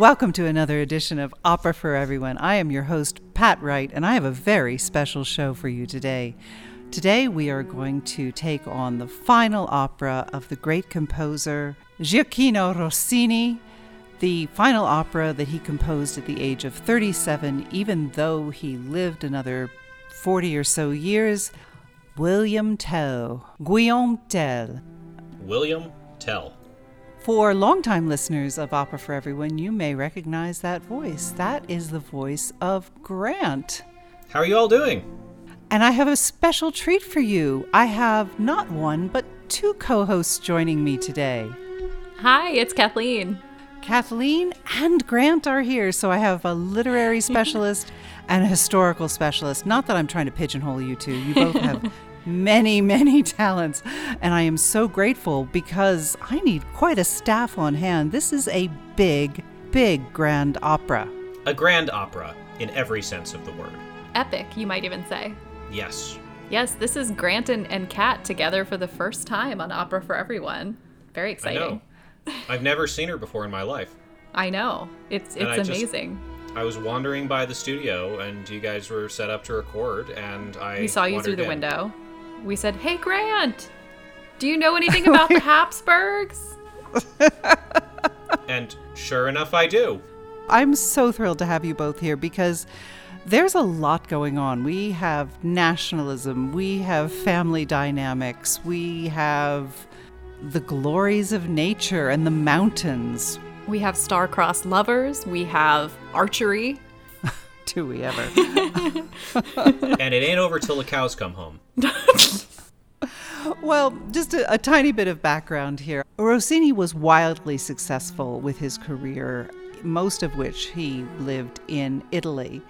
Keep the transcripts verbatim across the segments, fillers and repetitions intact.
Welcome to another edition of Opera for Everyone. I am your host, Pat Wright, and I have a very special show for you today. Today we are going to take on the final opera of the great composer Gioachino Rossini, the final opera that he composed at the age of thirty-seven, even though he lived another forty or so years. William Tell. Guillaume Tell. William Tell. For longtime listeners of Opera for Everyone, you may recognize that voice. That is the voice of Grant. How are you all doing? And I have a special treat for you. I have not one, but two co-hosts joining me today. Hi, it's Kathleen. Kathleen and Grant are here, so I have a literary specialist and a historical specialist. Not that I'm trying to pigeonhole you two. You both have many, many talents, and I am so grateful because I need quite a staff on hand. This is a big, big grand opera. A grand opera in every sense of the word. Epic, you might even say. Yes. Yes, this is Grant and, and Kat together for the first time on Opera for Everyone. Very exciting. I know. I've never seen her before in my life. I know. It's it's I amazing. Just, I was wandering by the studio, and you guys were set up to record, and I We saw you through the in. window. We said, "Hey, Grant, do you know anything about the Habsburgs?" And sure enough, I do. I'm so thrilled to have you both here because there's a lot going on. We have nationalism. We have family dynamics. We have the glories of nature and the mountains. We have star-crossed lovers. We have archery. Do we ever? And it ain't over till the cows come home. Well, just a, a tiny bit of background here. Rossini was wildly successful with his career, most of which he lived in Italy.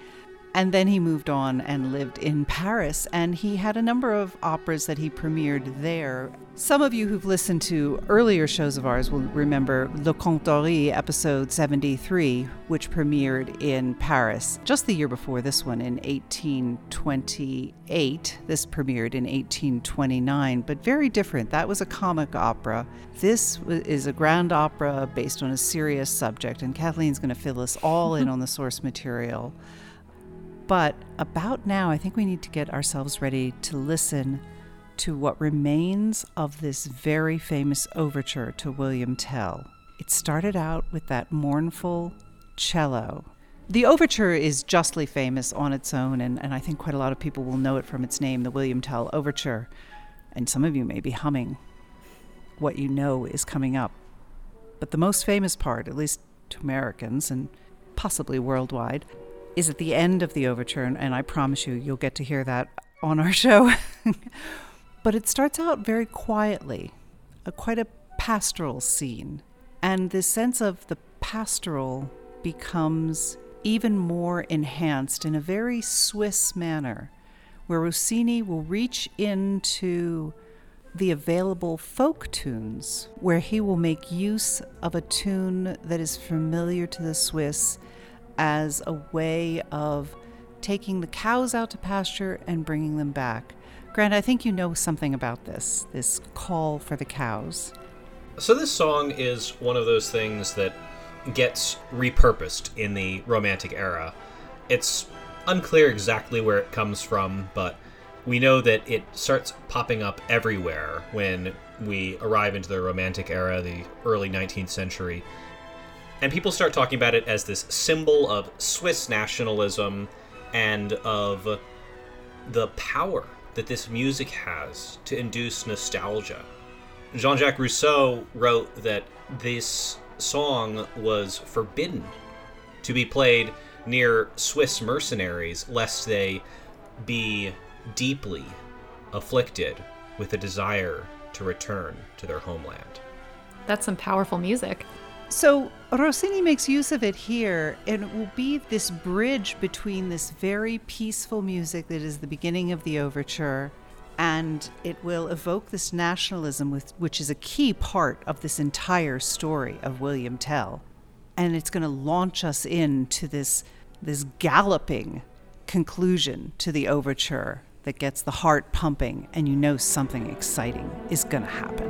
And then he moved on and lived in Paris, and he had a number of operas that he premiered there. Some of you who've listened to earlier shows of ours will remember Le Comte Ory, episode seventy-three, which premiered in Paris just the year before this one in eighteen twenty-eight. This premiered in eighteen twenty-nine, but very different. That was a comic opera. This is a grand opera based on a serious subject, and Kathleen's going to fill us all in on the source material. But about now, I think we need to get ourselves ready to listen to what remains of this very famous overture to William Tell. It started out with that mournful cello. The overture is justly famous on its own, and, and I think quite a lot of people will know it from its name, the William Tell Overture. And some of you may be humming what you know is coming up. But the most famous part, at least to Americans and possibly worldwide, is at the end of the overture, and, and I promise you, you'll get to hear that on our show. But it starts out very quietly, a, quite a pastoral scene. And this sense of the pastoral becomes even more enhanced in a very Swiss manner, where Rossini will reach into the available folk tunes, where he will make use of a tune that is familiar to the Swiss as a way of taking the cows out to pasture and bringing them back. Grant, I think you know something about this, this call for the cows. So this song is one of those things that gets repurposed in the Romantic era. It's unclear exactly where it comes from, but we know that it starts popping up everywhere when we arrive into the Romantic era, the early nineteenth century. And people start talking about it as this symbol of Swiss nationalism and of the power that this music has to induce nostalgia. Jean-Jacques Rousseau wrote that this song was forbidden to be played near Swiss mercenaries lest they be deeply afflicted with a desire to return to their homeland. That's some powerful music. So Rossini makes use of it here, and it will be this bridge between this very peaceful music that is the beginning of the overture, and it will evoke this nationalism, with, which is a key part of this entire story of William Tell. And it's going to launch us into this, this galloping conclusion to the overture that gets the heart pumping, and you know something exciting is going to happen.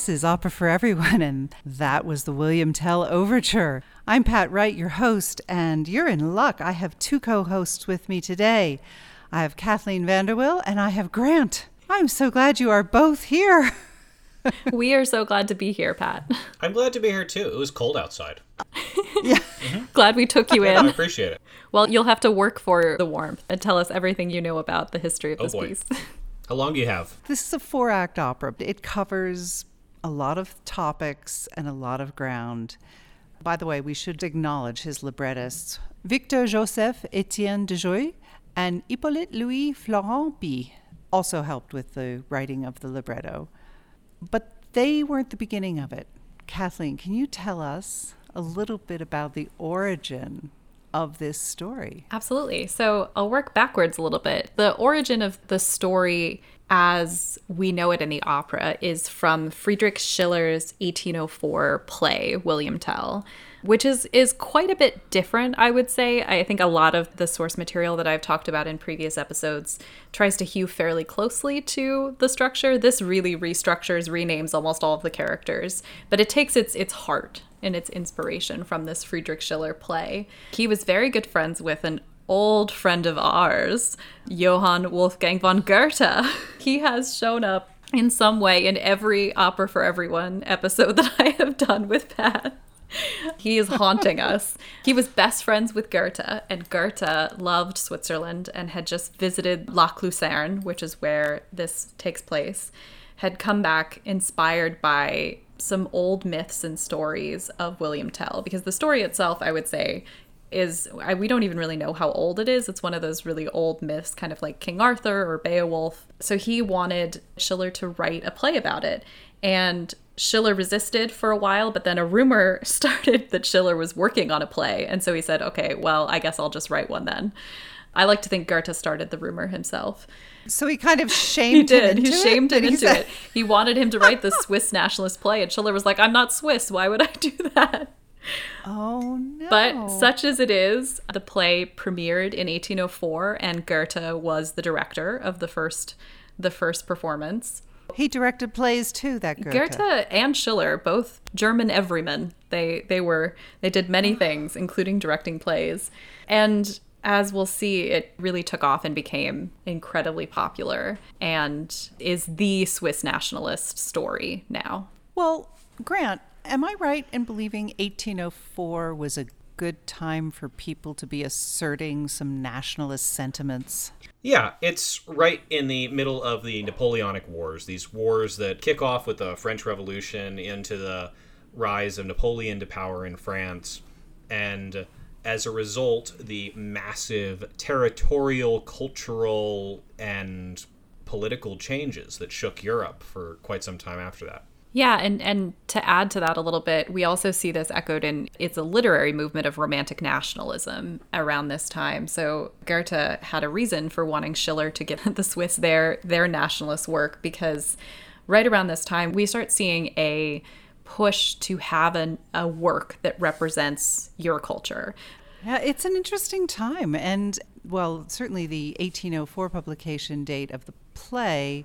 this is Opera for Everyone, and that was the William Tell Overture. I'm Pat Wright, your host, and you're in luck. I have two co-hosts with me today. I have Kathleen Vanderwill, and I have Grant. I'm so glad you are both here. We are so glad to be here, Pat. I'm glad to be here, too. It was cold outside. Yeah. Mm-hmm. Glad we took you in. Yeah, I appreciate it. Well, you'll have to work for the warmth and tell us everything you know about the history of oh, this boy. piece. How long do you have? This is a four-act opera. It covers a lot of topics and a lot of ground. By the way, we should acknowledge his librettists, Victor Joseph Etienne de Jouy and Hippolyte Louis Florent Pi, also helped with the writing of the libretto. But they weren't the beginning of it. Kathleen, can you tell us a little bit about the origin of this story? Absolutely. So I'll work backwards a little bit. The origin of the story as we know it in the opera is from Friedrich Schiller's eighteen oh four play, William Tell, which is, is quite a bit different, I would say. I think a lot of the source material that I've talked about in previous episodes tries to hew fairly closely to the structure. This really restructures, renames almost all of the characters, but it takes its its heart and its inspiration from this Friedrich Schiller play. He was very good friends with an old friend of ours, Johann Wolfgang von Goethe. He has shown up in some way in every Opera for Everyone episode that I have done with Pat. He is haunting us. He was best friends with Goethe, and Goethe loved Switzerland and had just visited Lake Lucerne, which is where this takes place, had come back inspired by some old myths and stories of William Tell, because the story itself, I would say, is, I, we don't even really know how old it is. It's one of those really old myths, kind of like King Arthur or Beowulf. So he wanted Schiller to write a play about it. And Schiller resisted for a while, but then a rumor started that Schiller was working on a play. And so he said, okay, well, I guess I'll just write one then. I like to think Goethe started the rumor himself. So he kind of shamed him into it. He did. He shamed him into it. He wanted him to write the Swiss nationalist play. And Schiller was like, I'm not Swiss. Why would I do that? Oh, no. But such as it is, the play premiered in eighteen oh four, and Goethe was the director of the first, the first performance. He directed plays too, that Goethe. Goethe and Schiller, both German everymen. They they were they did many things, including directing plays. And as we'll see, it really took off and became incredibly popular and is the Swiss nationalist story now. Well, Grant, am I right in believing eighteen oh four was a good time for people to be asserting some nationalist sentiments? Yeah, it's right in the middle of the Napoleonic Wars, these wars that kick off with the French Revolution into the rise of Napoleon to power in France. And as a result, the massive territorial, cultural, and political changes that shook Europe for quite some time after that. Yeah, and, and to add to that a little bit, we also see this echoed in, it's a literary movement of romantic nationalism around this time. So Goethe had a reason for wanting Schiller to give the Swiss their, their nationalist work, because right around this time, we start seeing a push to have an, a work that represents your culture. Yeah, it's an interesting time. And, well, certainly the eighteen oh four publication date of the play,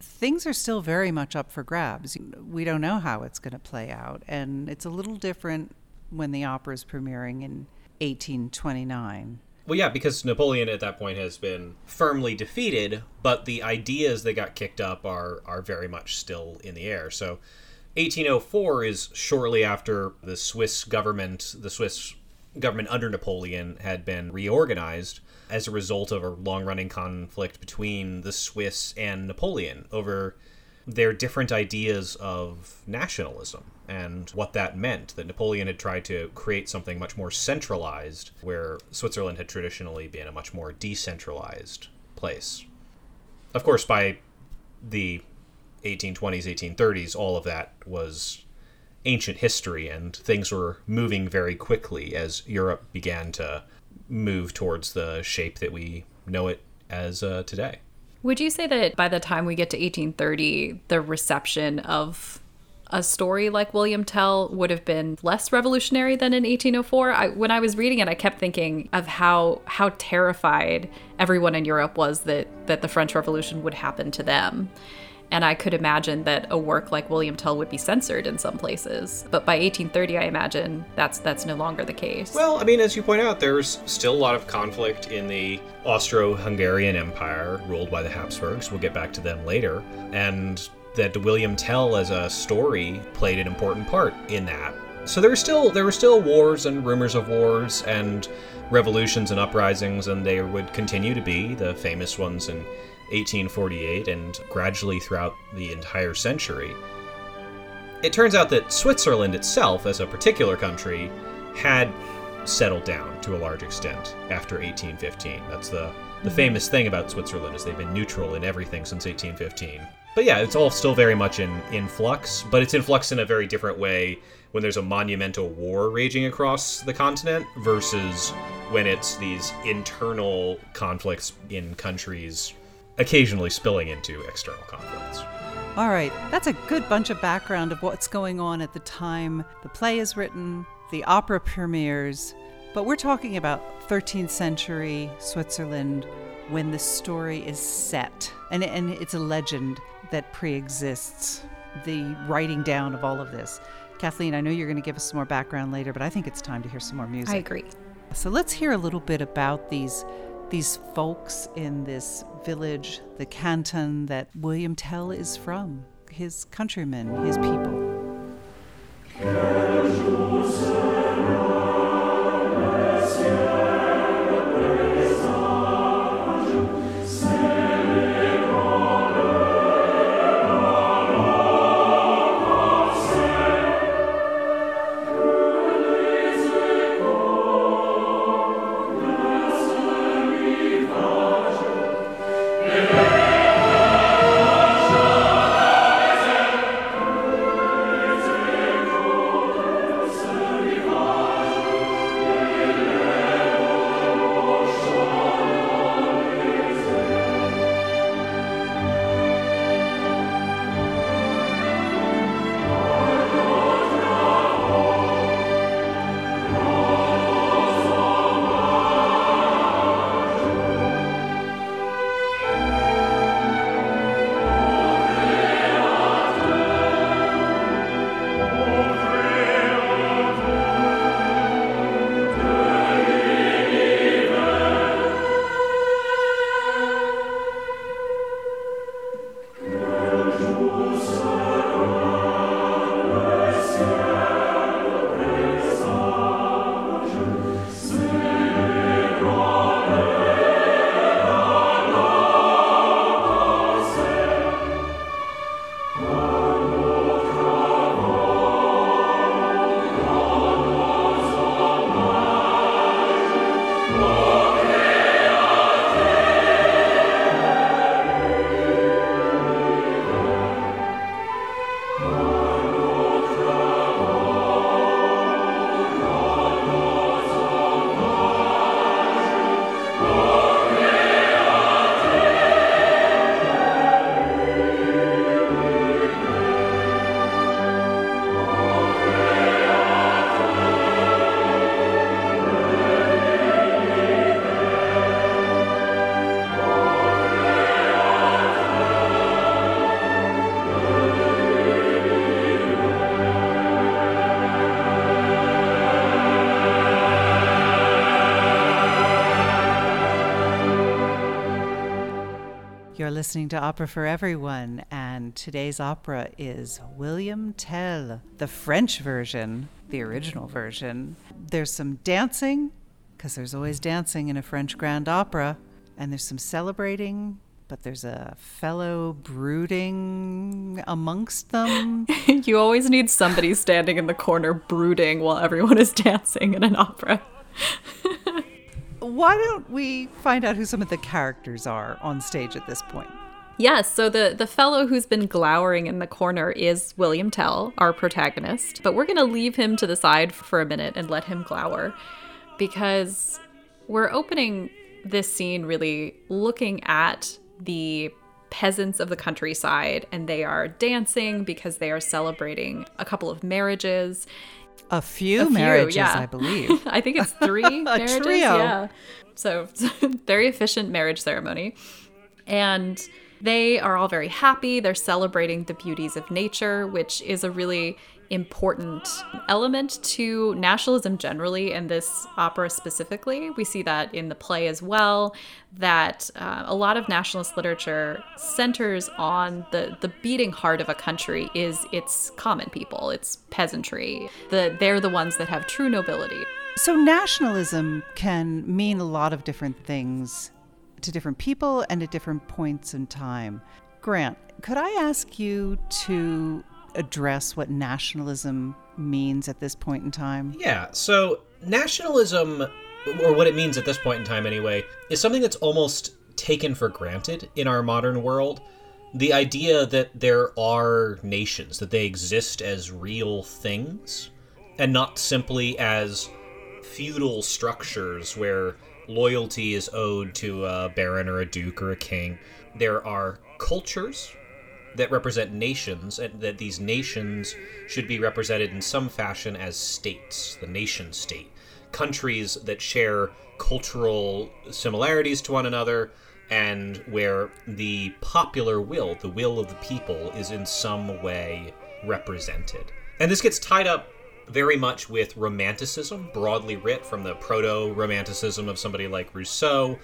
things are still very much up for grabs. We don't know how it's going to play out. And it's a little different when the opera is premiering in eighteen twenty-nine. Well, yeah, because Napoleon at that point has been firmly defeated, but the ideas that got kicked up are, are very much still in the air. So eighteen oh four is shortly after the Swiss government, the Swiss government under Napoleon had been reorganized as a result of a long-running conflict between the Swiss and Napoleon over their different ideas of nationalism and what that meant, that Napoleon had tried to create something much more centralized, where Switzerland had traditionally been a much more decentralized place. Of course, by the eighteen twenties, eighteen thirties, all of that was ancient history, and things were moving very quickly as Europe began to move towards the shape that we know it as uh, today. Would you say that by the time we get to eighteen thirty, the reception of a story like William Tell would have been less revolutionary than in eighteen oh four? I, when I was reading it, I kept thinking of how how terrified everyone in Europe was that that the French Revolution would happen to them. and I could imagine that a work like William Tell would be censored in some places. But by eighteen thirty, I imagine that's that's no longer the case. Well, I mean, as you point out, there's still a lot of conflict in the Austro-Hungarian Empire, ruled by the Habsburgs. We'll get back to them later. And that William Tell as a story played an important part in that. So there were still there were still wars and rumors of wars and revolutions and uprisings, and they would continue to be, the famous ones in eighteen forty-eight and gradually throughout the entire century. It turns out that Switzerland itself, as a particular country, had settled down to a large extent after eighteen fifteen. That's the, the famous thing about Switzerland, is they've been neutral in everything since eighteen fifteen. But yeah, it's all still very much in, in flux, but it's in flux in a very different way when there's a monumental war raging across the continent versus when it's these internal conflicts in countries occasionally spilling into external conflicts. All right, that's a good bunch of background of what's going on at the time the play is written, the opera premieres, but we're talking about thirteenth century Switzerland when the story is set, and and it's a legend that pre-exists the writing down of all of this. Kathleen, I know you're going to give us some more background later, but I think it's time to hear some more music. I agree. So let's hear a little bit about these these folks in this village, the canton that William Tell is from, his countrymen, his people. You're listening to Opera for Everyone, and today's opera is William Tell, the French version, the original version. There's some dancing, because there's always dancing in a French grand opera, and there's some celebrating, but there's a fellow brooding amongst them. You always need somebody standing in the corner brooding while everyone is dancing in an opera. Why don't we find out who some of the characters are on stage at this point? Yes, so the, the fellow who's been glowering in the corner is William Tell, our protagonist. But we're going to leave him to the side for a minute and let him glower, because we're opening this scene really looking at the peasants of the countryside, and they are dancing because they are celebrating a couple of marriages. A few, a few marriages, yeah. I believe. I think it's three a marriages. Trio. Yeah. So, so very efficient marriage ceremony. And They are all very happy. They're celebrating the beauties of nature, which is a really important element to nationalism generally, and this opera specifically. We see that in the play as well, that uh, a lot of nationalist literature centers on the, the beating heart of a country is its common people, its peasantry. The, they're the ones that have true nobility. So nationalism can mean a lot of different things to different people and at different points in time. Grant, could I ask you to address what nationalism means at this point in time? Yeah, so nationalism, or what it means at this point in time anyway, is something that's almost taken for granted in our modern world. The idea that there are nations, that they exist as real things, and not simply as feudal structures where loyalty is owed to a baron or a duke or a king. There are cultures that represent nations, and that these nations should be represented in some fashion as states, the nation state, countries that share cultural similarities to one another, and where the popular will, the will of the people, is in some way represented. And this gets tied up very much with Romanticism, broadly writ from the proto-Romanticism of somebody like Rousseau,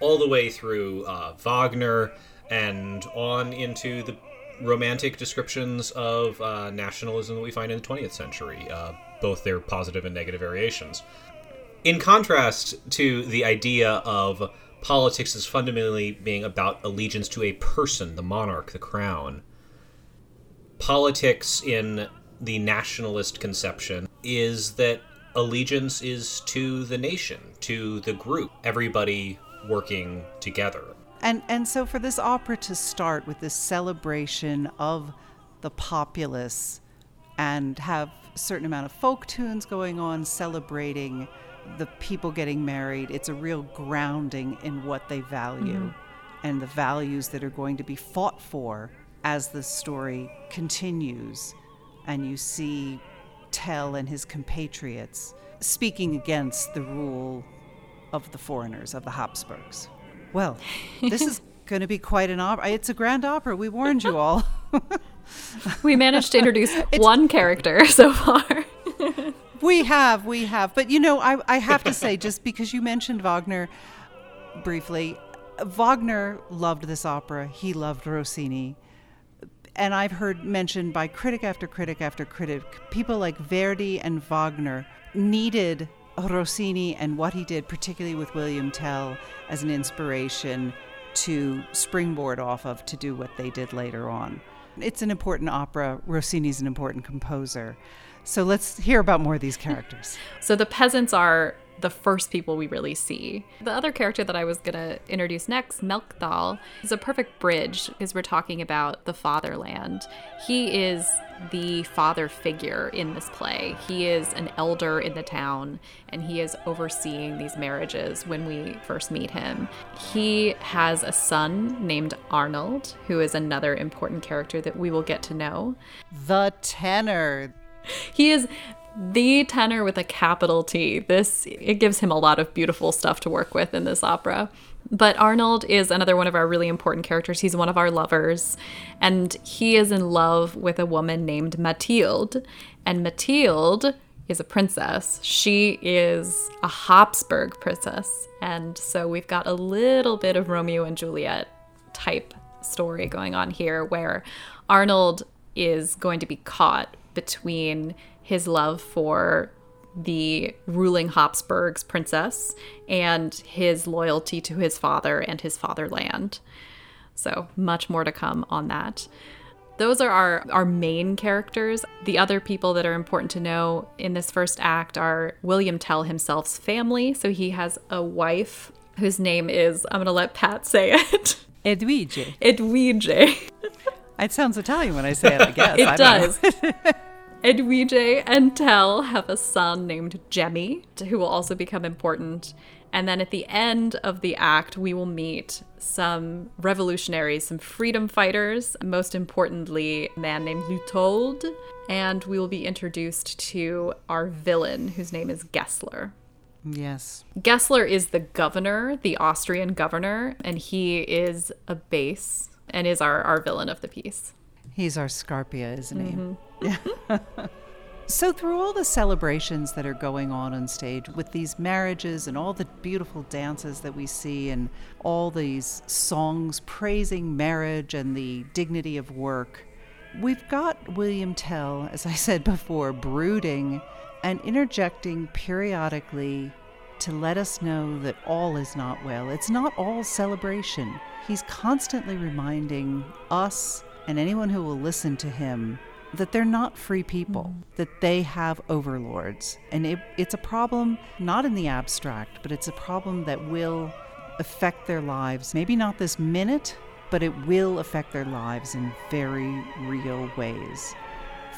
all the way through uh, Wagner, and on into the romantic descriptions of uh, nationalism that we find in the twentieth century, uh, both their positive and negative variations. In contrast to the idea of politics as fundamentally being about allegiance to a person, the monarch, the crown, politics in the nationalist conception is that allegiance is to the nation, to the group, everybody working together. And and so for this opera to start with this celebration of the populace and have a certain amount of folk tunes going on celebrating the people getting married, it's a real grounding in what they value mm-hmm. and the values that are going to be fought for as the story continues. And you see Tell and his compatriots speaking against the rule of the foreigners, of the Habsburgs. Well, this is going to be quite an opera. It's a grand opera. We warned you all. We managed to introduce one character so far. we have, we have. But, you know, I, I have to say, just because you mentioned Wagner briefly, Wagner loved this opera. He loved Rossini. And I've heard mentioned by critic after critic after critic, people like Verdi and Wagner needed Rossini and what he did, particularly with William Tell, as an inspiration to springboard off of to do what they did later on. It's an important opera. Rossini's an important composer. So let's hear about more of these characters. So the peasants are the first people we really see. The other character that I was going to introduce next, Melchthal, is a perfect bridge because we're talking about the fatherland. He is the father figure in this play. He is an elder in the town, and he is overseeing these marriages when we first meet him. He has a son named Arnold, who is another important character that we will get to know. The tenor. He is the tenor with a capital T. This, it gives him a lot of beautiful stuff to work with in this opera. But Arnold is another one of our really important characters. He's one of our lovers, and he is in love with a woman named Mathilde. And Mathilde is a princess. She is a Habsburg princess. And so we've got a little bit of Romeo and Juliet type story going on here, where Arnold is going to be caught between his love for the ruling Habsburgs princess and his loyalty to his father and his fatherland. So much more to come on that. Those are our, our main characters. The other people that are important to know in this first act are William Tell himself's family. So he has a wife whose name is, I'm going to let Pat say it. Edwige. Edwige. It sounds Italian when I say it, I guess. It I does. Edwige and Tell have a son named Jemmy, who will also become important. And then at the end of the act, we will meet some revolutionaries, some freedom fighters, most importantly, a man named Lutold. And we will be introduced to our villain, whose name is Gessler. Yes. Gessler is the governor, the Austrian governor, and he is a base and is our, our villain of the piece. He's our Scarpia, isn't he? Mm-hmm. Yeah. So through all the celebrations that are going on on stage with these marriages and all the beautiful dances that we see and all these songs praising marriage and the dignity of work, we've got William Tell, as I said before, brooding and interjecting periodically to let us know that all is not well. It's not all celebration. He's constantly reminding us and anyone who will listen to him that they're not free people, mm-hmm. that they have overlords. And it, it's a problem, not in the abstract, but it's a problem that will affect their lives. Maybe not this minute, but it will affect their lives in very real ways.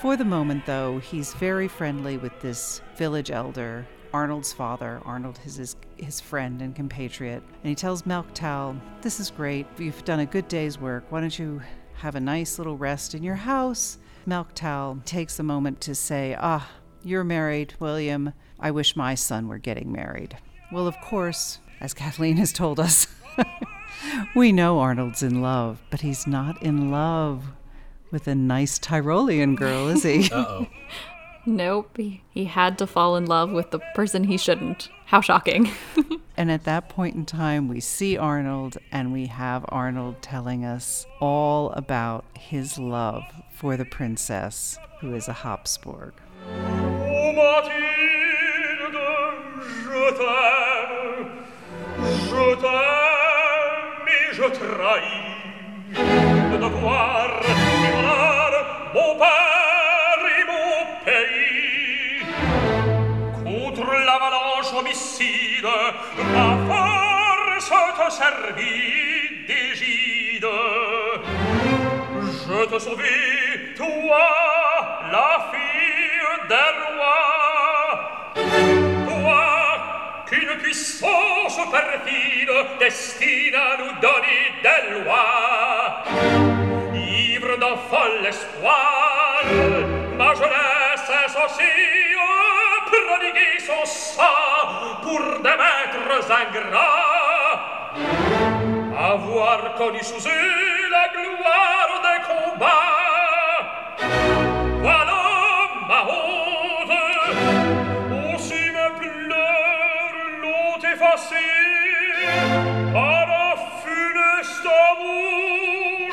For the moment, though, he's very friendly with this village elder, Arnold's father. Arnold is his, his friend and compatriot. And he tells Melchthal, this is great. You've done a good day's work. Why don't you have a nice little rest in your house? Melchthal takes a moment to say, ah, you're married, William. I wish my son were getting married. Well, of course, as Kathleen has told us, we know Arnold's in love, but he's not in love with a nice Tyrolean girl, is he? Uh-oh. Nope. He, he had to fall in love with the person he shouldn't. How shocking. And at that point in time, we see Arnold, and we have Arnold telling us all about his love for the princess, who is a Habsburg. Oh, Mathilde, je t'aime, je t'aime et je trahis de devoir t'aimer, mon père. Homicide, la force te servit d'égide. Je te sauvis, toi, la fille des rois. Toi, qu'une puissance perfide destine à nous donner des lois. Ivre d'un fol espoir, ma jeunesse insoucie prodiguer son sang pour des maîtres ingrats. Avoir connu sous eux la gloire des combats. Voilà ma honte, aussi mes pleurs l'ont effacée par un funeste amour.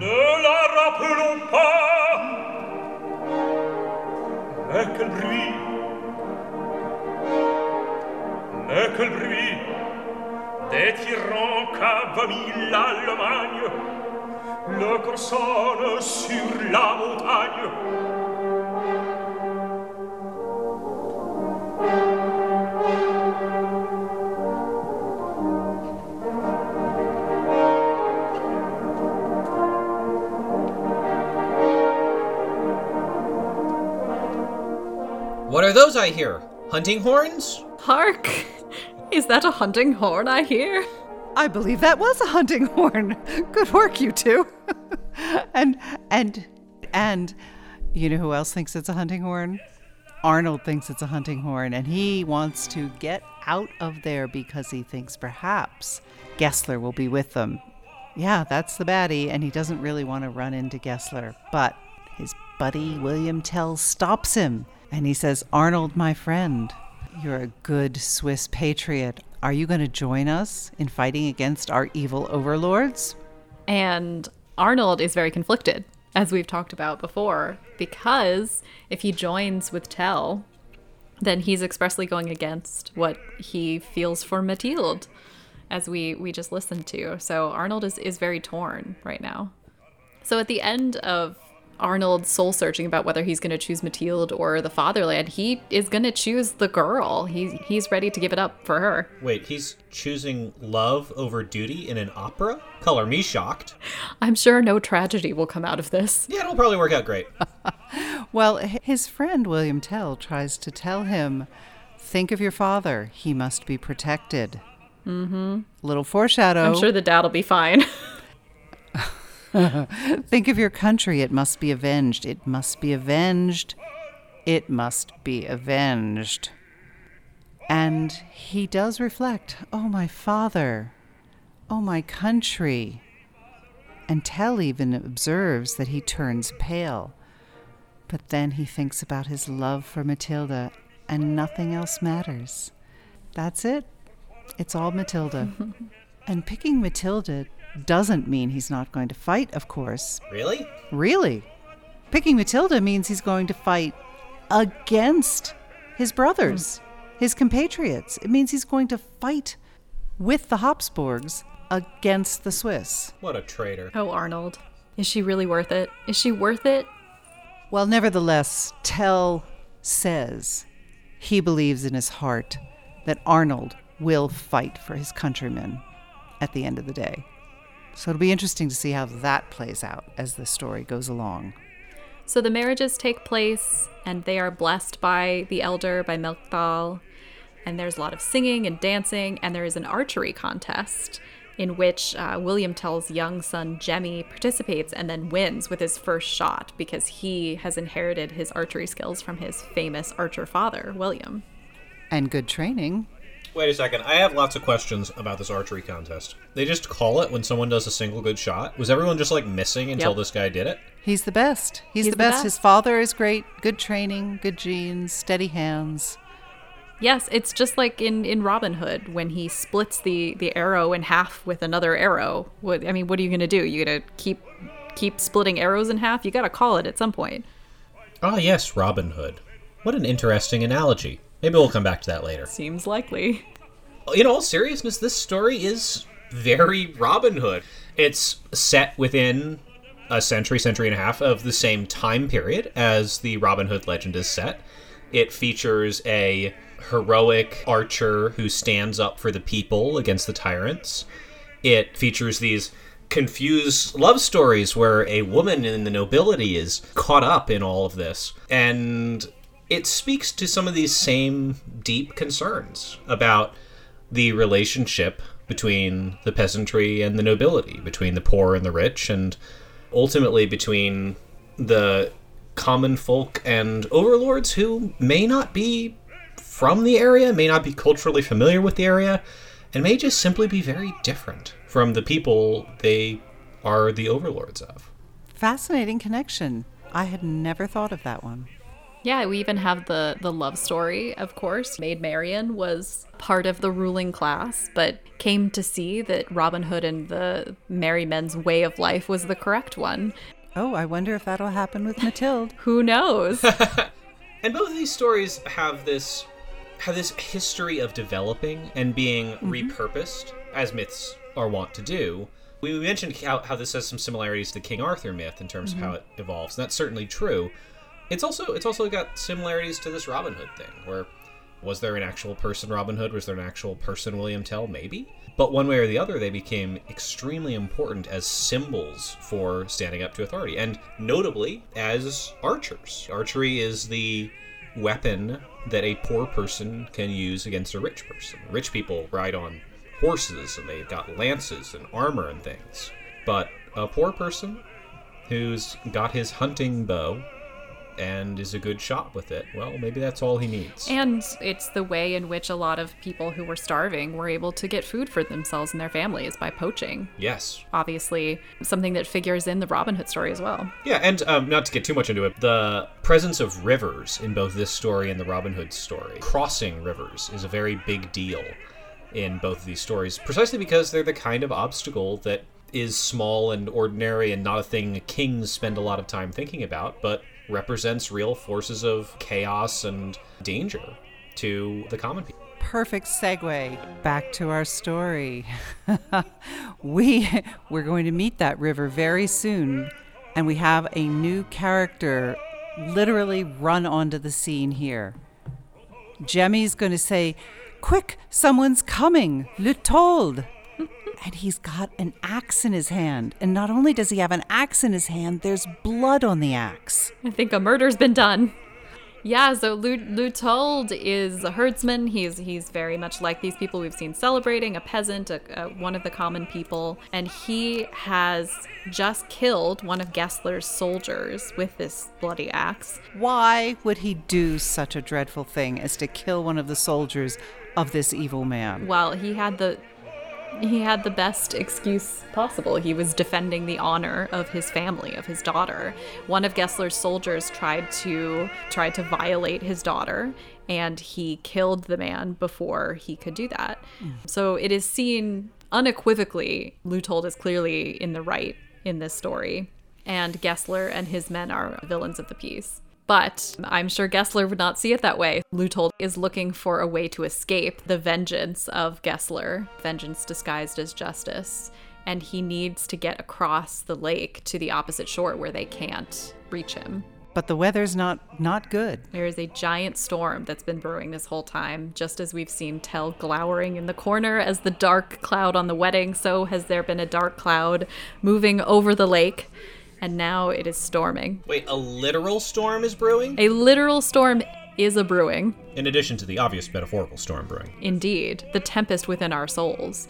Ne la rappelons pas. Mais quel bruit, mais quel bruit, des tyrans qu'avomit l'Allemagne, le cor sonne sur la montagne. What are those I hear? Hunting horns? Hark! Is that a hunting horn I hear? I believe that was a hunting horn. Good work, you two. and, and, and, you know who else thinks it's a hunting horn? Arnold thinks it's a hunting horn, and he wants to get out of there because he thinks perhaps Gessler will be with them. Yeah, that's the baddie, and he doesn't really want to run into Gessler, but his buddy William Tell stops him. And he says, Arnold, my friend, you're a good Swiss patriot. Are you going to join us in fighting against our evil overlords? And Arnold is very conflicted, as we've talked about before, because if he joins with Tell, then he's expressly going against what he feels for Mathilde, as we, we just listened to. So Arnold is, is very torn right now. So at the end of Arnold soul-searching about whether he's going to choose Mathilde or the fatherland, he is going to choose the girl. He, he's ready to give it up for her. Wait, he's choosing love over duty in an opera? Color me shocked. I'm sure no tragedy will come out of this. Yeah, it'll probably work out great. Well, his friend William Tell tries to tell him, think of your father. He must be protected. Mm-hmm. Little foreshadow. I'm sure the dad'll be fine. Think of your country. It must be avenged. It must be avenged. It must be avenged. And he does reflect, oh, my father. Oh, my country. and Tell even observes that he turns pale. But then he thinks about his love for Mathilde, and nothing else matters. That's it. It's all Mathilde. And picking Mathilde doesn't mean he's not going to fight, of course. Really? Really. Picking Mathilde means he's going to fight against his brothers, mm. his compatriots. It means he's going to fight with the Habsburgs against the Swiss. What a traitor. Oh, Arnold. Is she really worth it? Is she worth it? Well, nevertheless, Tell says he believes in his heart that Arnold will fight for his countrymen at the end of the day. So it'll be interesting to see how that plays out as the story goes along. So the marriages take place, and they are blessed by the elder, by Melchthal. And there's a lot of singing and dancing, and there is an archery contest in which uh, William Tell's young son, Jemmy, participates and then wins with his first shot because he has inherited his archery skills from his famous archer father, William. And good training. Wait a second. I have lots of questions about this archery contest. They just call it when someone does a single good shot? Was everyone just, like, missing until yep. this guy did it? He's the best. He's, He's the, best. the best. His father is great. Good training, good genes, steady hands. Yes, it's just like in, in Robin Hood when he splits the, the arrow in half with another arrow. What I mean, what are you going to do? You're going to keep keep splitting arrows in half? You got to call it at some point. Ah, yes, Robin Hood. What an interesting analogy. Maybe we'll come back to that later. Seems likely. In all seriousness, this story is very Robin Hood. It's set within a century, century and a half of the same time period as the Robin Hood legend is set. It features a heroic archer who stands up for the people against the tyrants. It features these confused love stories where a woman in the nobility is caught up in all of this. And it speaks to some of these same deep concerns about the relationship between the peasantry and the nobility, between the poor and the rich, and ultimately between the common folk and overlords who may not be from the area, may not be culturally familiar with the area, and may just simply be very different from the people they are the overlords of. Fascinating connection. I had never thought of that one. Yeah, we even have the, the love story, of course. Maid Marian was part of the ruling class, but came to see that Robin Hood and the merry men's way of life was the correct one. Oh, I wonder if that'll happen with Mathilde. Who knows? And both of these stories have this have this history of developing and being mm-hmm. repurposed, as myths are wont to do. We mentioned how, how this has some similarities to the King Arthur myth in terms mm-hmm. of how it evolves, and that's certainly true. It's also it's also got similarities to this Robin Hood thing, where was there an actual person Robin Hood? Was there an actual person William Tell? Maybe. But one way or the other, they became extremely important as symbols for standing up to authority, and notably as archers. Archery is the weapon that a poor person can use against a rich person. Rich people ride on horses, and they've got lances and armor and things. But a poor person who's got his hunting bow and is a good shot with it, well, maybe that's all he needs. And it's the way in which a lot of people who were starving were able to get food for themselves and their families, by poaching. Yes. Obviously, something that figures in the Robin Hood story as well. Yeah, and um, not to get too much into it, the presence of rivers in both this story and the Robin Hood story, crossing rivers is a very big deal in both of these stories, precisely because they're the kind of obstacle that is small and ordinary and not a thing kings spend a lot of time thinking about, but represents real forces of chaos and danger to the common people. Perfect segue back to our story. we, we're going to meet that river very soon, and we have a new character literally run onto the scene here. Jemmy's going to say, "Quick, someone's coming, Lutold." And he's got an axe in his hand. And not only does he have an axe in his hand, there's blood on the axe. I think a murder's been done. Yeah, so Lutold is a herdsman. He's he's very much like these people we've seen celebrating, a peasant, a, a, one of the common people. And he has just killed one of Gessler's soldiers with this bloody axe. Why would he do such a dreadful thing as to kill one of the soldiers of this evil man? Well, he had the he had the best excuse possible. He was defending the honor of his family, of his daughter. One of Gessler's soldiers tried to tried to violate his daughter, and he killed the man before he could do that. Mm. So it is seen unequivocally, Lutold is clearly in the right in this story, and Gessler and his men are villains of the piece. But I'm sure Gessler would not see it that way. Lutold is looking for a way to escape the vengeance of Gessler, vengeance disguised as justice, and he needs to get across the lake to the opposite shore where they can't reach him. But the weather's not not good. There is a giant storm that's been brewing this whole time. Just as we've seen Tell glowering in the corner as the dark cloud on the wedding, so has there been a dark cloud moving over the lake. And now it is storming. Wait, a literal storm is brewing? A literal storm is a brewing. In addition to the obvious metaphorical storm brewing. Indeed. The tempest within our souls.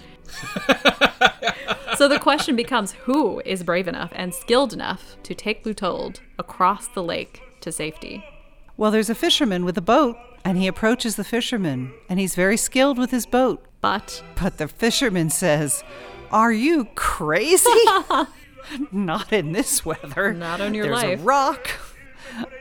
So the question becomes, who is brave enough and skilled enough to take Lutold across the lake to safety? Well, there's a fisherman with a boat, and he approaches the fisherman, and he's very skilled with his boat. But? But the fisherman says, "Are you crazy?" Not in this weather. Not on your There's life. There's a rock.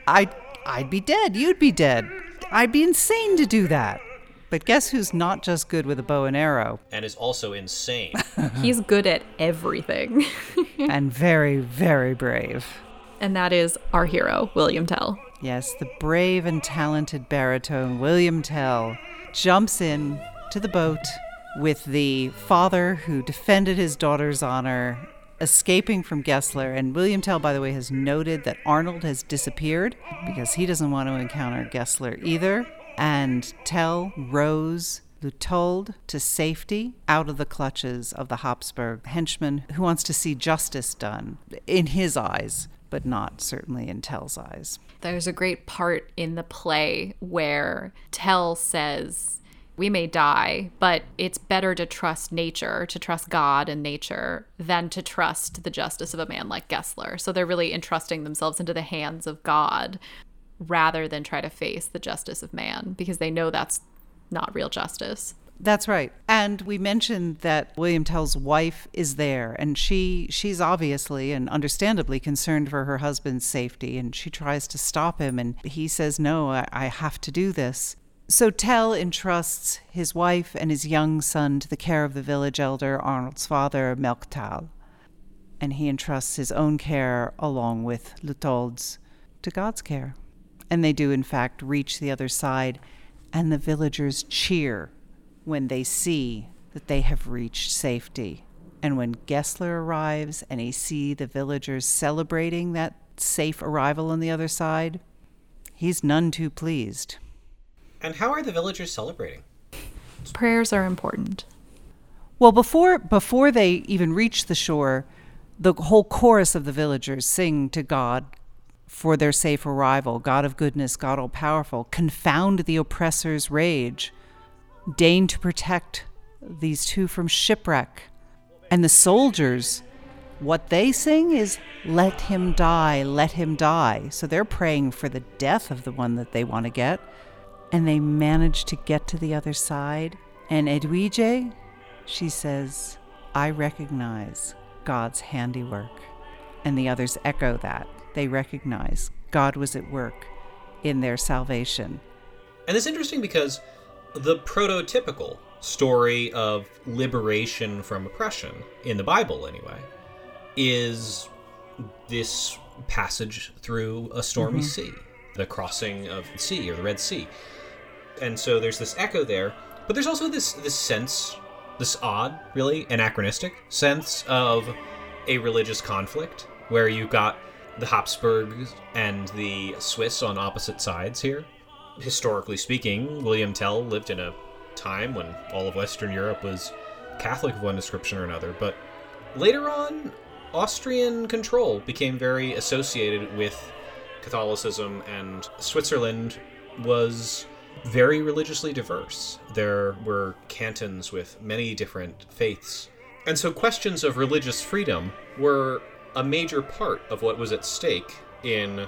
I'd, I'd be dead. You'd be dead. I'd be insane to do that. But guess who's not just good with a bow and arrow? And is also insane. He's good at everything. And very, very brave. And that is our hero, William Tell. Yes, the brave and talented baritone, William Tell, jumps in to the boat with the father who defended his daughter's honor, escaping from Gessler. And William Tell, by the way, has noted that Arnold has disappeared because he doesn't want to encounter Gessler either. And Tell rows Lutold to safety out of the clutches of the Habsburg henchman who wants to see justice done in his eyes, but not certainly in Tell's eyes. There's a great part in the play where Tell says, "We may die, but it's better to trust nature, to trust God and nature, than to trust the justice of a man like Gessler." So they're really entrusting themselves into the hands of God rather than try to face the justice of man, because they know that's not real justice. That's right. And we mentioned that William Tell's wife is there, and she she's obviously and understandably concerned for her husband's safety, and she tries to stop him, and he says, "No, I, I have to do this." So Tell entrusts his wife and his young son to the care of the village elder, Arnold's father, Melchthal. And he entrusts his own care, along with Lutold's, to God's care. And they do, in fact, reach the other side, and the villagers cheer when they see that they have reached safety. And when Gessler arrives and he sees the villagers celebrating that safe arrival on the other side, he's none too pleased. And how are the villagers celebrating? Prayers are important. Well, before before they even reach the shore, the whole chorus of the villagers sing to God for their safe arrival. God of goodness, God all-powerful, confound the oppressor's rage. Deign to protect these two from shipwreck. And the soldiers, what they sing is, "Let him die, let him die." So they're praying for the death of the one that they want to get. And they manage to get to the other side. And Edwige, she says, "I recognize God's handiwork." And the others echo that. They recognize God was at work in their salvation. And it's interesting because the prototypical story of liberation from oppression, in the Bible anyway, is this passage through a stormy mm-hmm. sea, the crossing of the sea or the Red Sea. And so there's this echo there, but there's also this this sense, this odd, really anachronistic sense of a religious conflict where you've got the Habsburgs and the Swiss on opposite sides here. Historically speaking, William Tell lived in a time when all of Western Europe was Catholic of one description or another, but later on, Austrian control became very associated with Catholicism, and Switzerland was very religiously diverse. There were cantons with many different faiths. And so questions of religious freedom were a major part of what was at stake in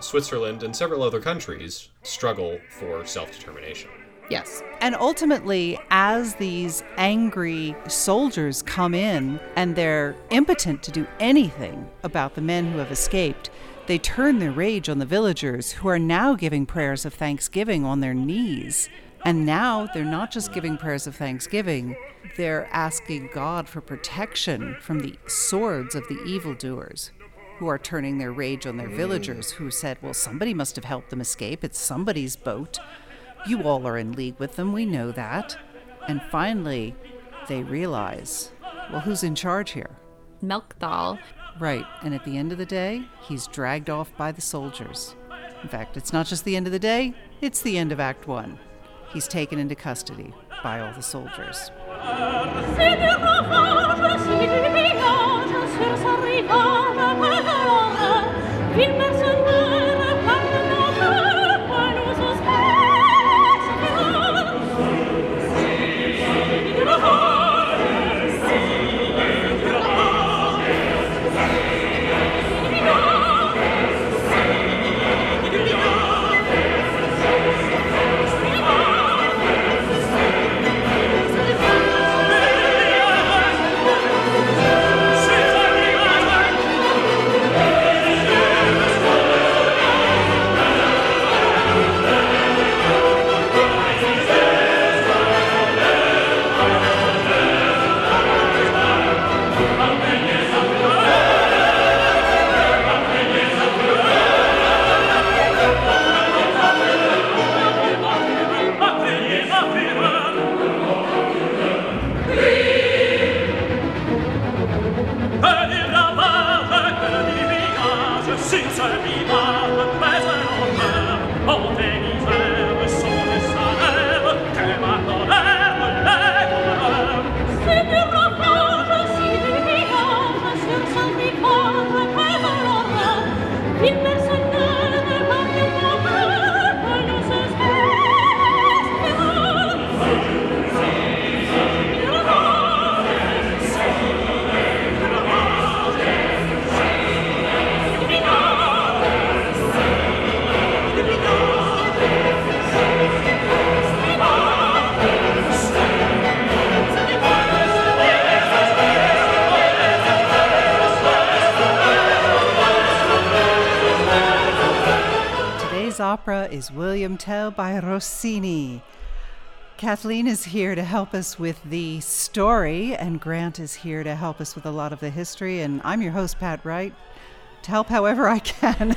Switzerland and several other countries' struggle for self-determination. Yes. And ultimately, as these angry soldiers come in and they're impotent to do anything about the men who have escaped, they turn their rage on the villagers, who are now giving prayers of thanksgiving on their knees. And now they're not just giving prayers of thanksgiving, they're asking God for protection from the swords of the evildoers, who are turning their rage on their villagers, who said, well, somebody must have helped them escape. It's somebody's boat. You all are in league with them. We know that. And finally, they realize, well, who's in charge here? Melchthal. Right. And at the end of the day, he's dragged off by the soldiers. In fact, it's not just the end of the day. It's the end of Act One. He's taken into custody by all the soldiers. Opera is William Tell by Rossini. Kathleen is here to help us with the story, and Grant is here to help us with a lot of the history, and I'm your host, Pat Wright, to help however I can.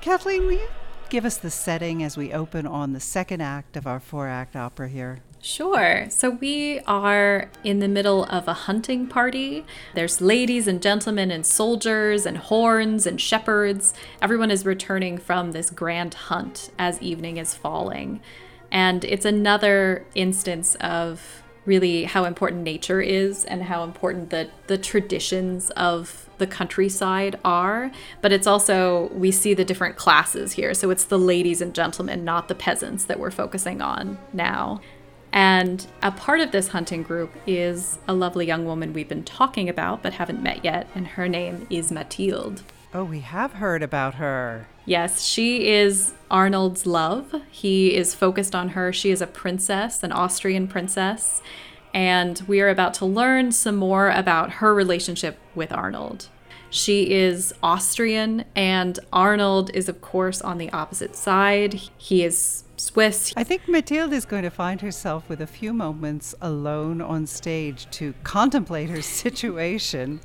Kathleen, will you give us the setting as we open on the second act of our four-act opera here? Sure. So we are in the middle of a hunting party. There's ladies and gentlemen and soldiers and horns and shepherds. Everyone is returning from this grand hunt as evening is falling. And it's another instance of really how important nature is and how important the, the traditions of the countryside are. But it's also, we see the different classes here. So it's the ladies and gentlemen, not the peasants, that we're focusing on now. And a part of this hunting group is a lovely young woman we've been talking about but haven't met yet, and her name is Mathilde. Oh, we have heard about her. Yes, she is Arnold's love. He is focused on her. She is a princess, an Austrian princess, and we are about to learn some more about her relationship with Arnold. She is Austrian, and Arnold is, of course, on the opposite side. He is Swiss. I think Mathilde is going to find herself with a few moments alone on stage to contemplate her situation.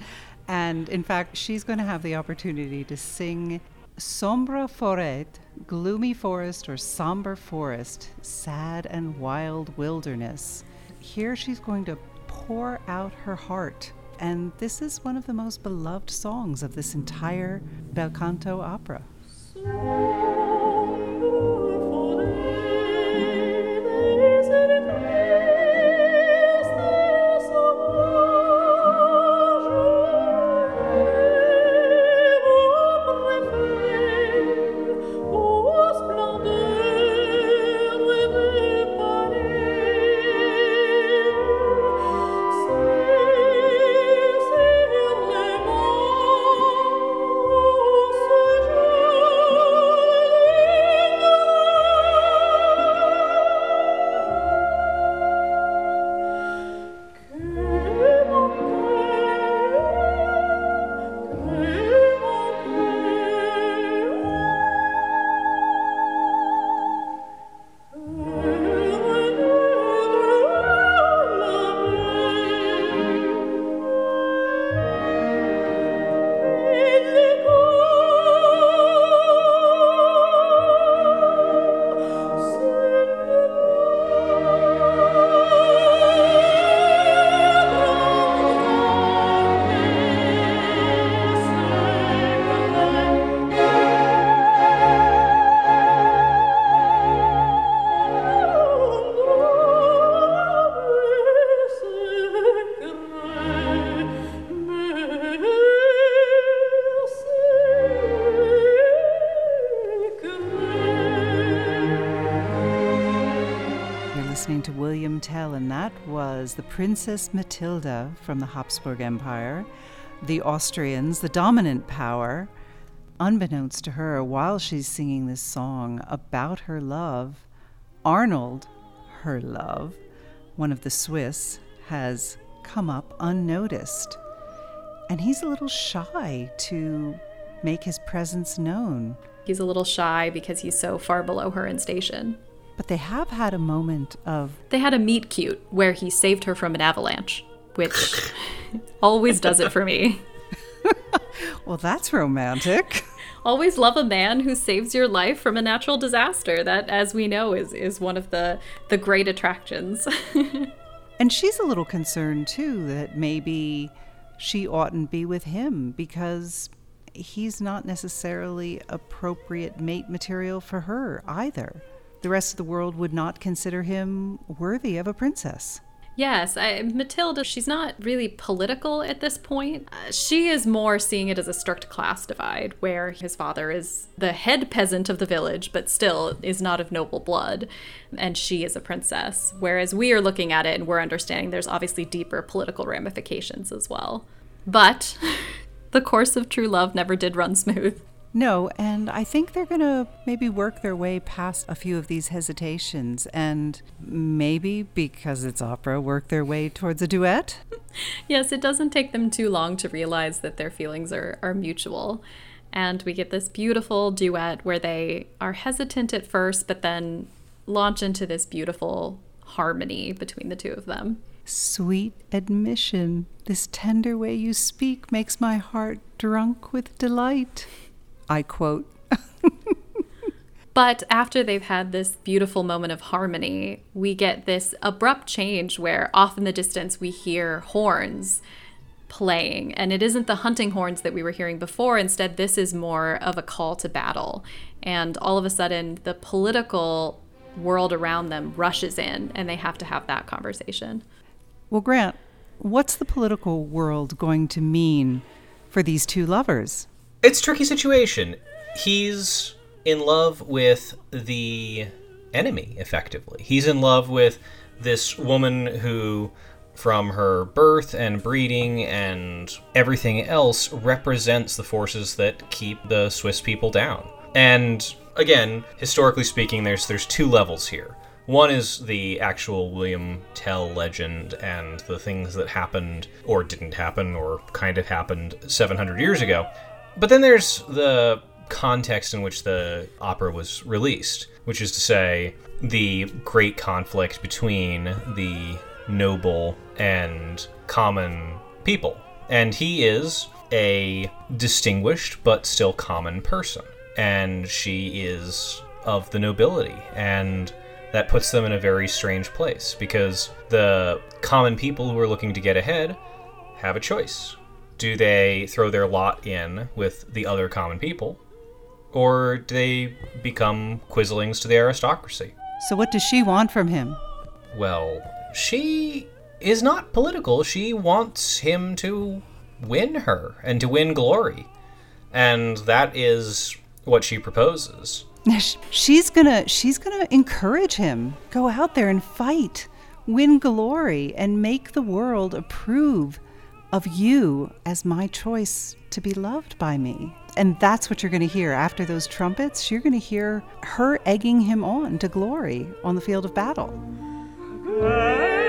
And in fact, she's going to have the opportunity to sing Sombre Forêt, Gloomy Forest or Somber Forest, Sad and Wild Wilderness. Here she's going to pour out her heart. And this is one of the most beloved songs of this entire bel canto opera. was the Princess Mathilde from the Habsburg Empire, the Austrians, the dominant power. Unbeknownst to her, while she's singing this song about her love, Arnold, her love, one of the Swiss, has come up unnoticed. And he's a little shy to make his presence known. He's a little shy because he's so far below her in station. But they have had a moment of... They had a meet-cute where he saved her from an avalanche, which always does it for me. Well, that's romantic. Always love a man who saves your life from a natural disaster. That, as we know, is, is one of the, the great attractions. And she's a little concerned, too, that maybe she oughtn't be with him because he's not necessarily appropriate mate material for her either. The rest of the world would not consider him worthy of a princess. Yes, I, Mathilde, she's not really political at this point. Uh, she is more seeing it as a strict class divide, where his father is the head peasant of the village, but still is not of noble blood, and she is a princess. Whereas we are looking at it and we're understanding there's obviously deeper political ramifications as well. But the course of true love never did run smooth. No, and I think they're going to maybe work their way past a few of these hesitations and maybe, because it's opera, work their way towards a duet. Yes, it doesn't take them too long to realize that their feelings are, are mutual. And we get this beautiful duet where they are hesitant at first, but then launch into this beautiful harmony between the two of them. Sweet admission, this tender way you speak makes my heart drunk with delight. I quote. But after they've had this beautiful moment of harmony, we get this abrupt change where off in the distance we hear horns playing. And it isn't the hunting horns that we were hearing before. Instead, this is more of a call to battle. And all of a sudden, the political world around them rushes in and they have to have that conversation. Well, Grant, what's the political world going to mean for these two lovers? It's a tricky situation. He's in love with the enemy, effectively. He's in love with this woman who, from her birth and breeding and everything else, represents the forces that keep the Swiss people down. And again, historically speaking, there's there's two levels here. One is the actual William Tell legend and the things that happened, or didn't happen, or kind of happened seven hundred years ago. But then there's the context in which the opera was released, which is to say the great conflict between the noble and common people. And he is a distinguished but still common person. And she is of the nobility. And that puts them in a very strange place because the common people who are looking to get ahead have a choice. Do they throw their lot in with the other common people, or do they become quislings to the aristocracy? So what does she want from him? Well, she is not political. She wants him to win her and to win glory. And that is what she proposes. She's gonna, she's gonna encourage him. Go out there and fight, win glory, and make the world approve of you as my choice to be loved by me. And that's what you're going to hear after those trumpets. You're going to hear her egging him on to glory on the field of battle. Let us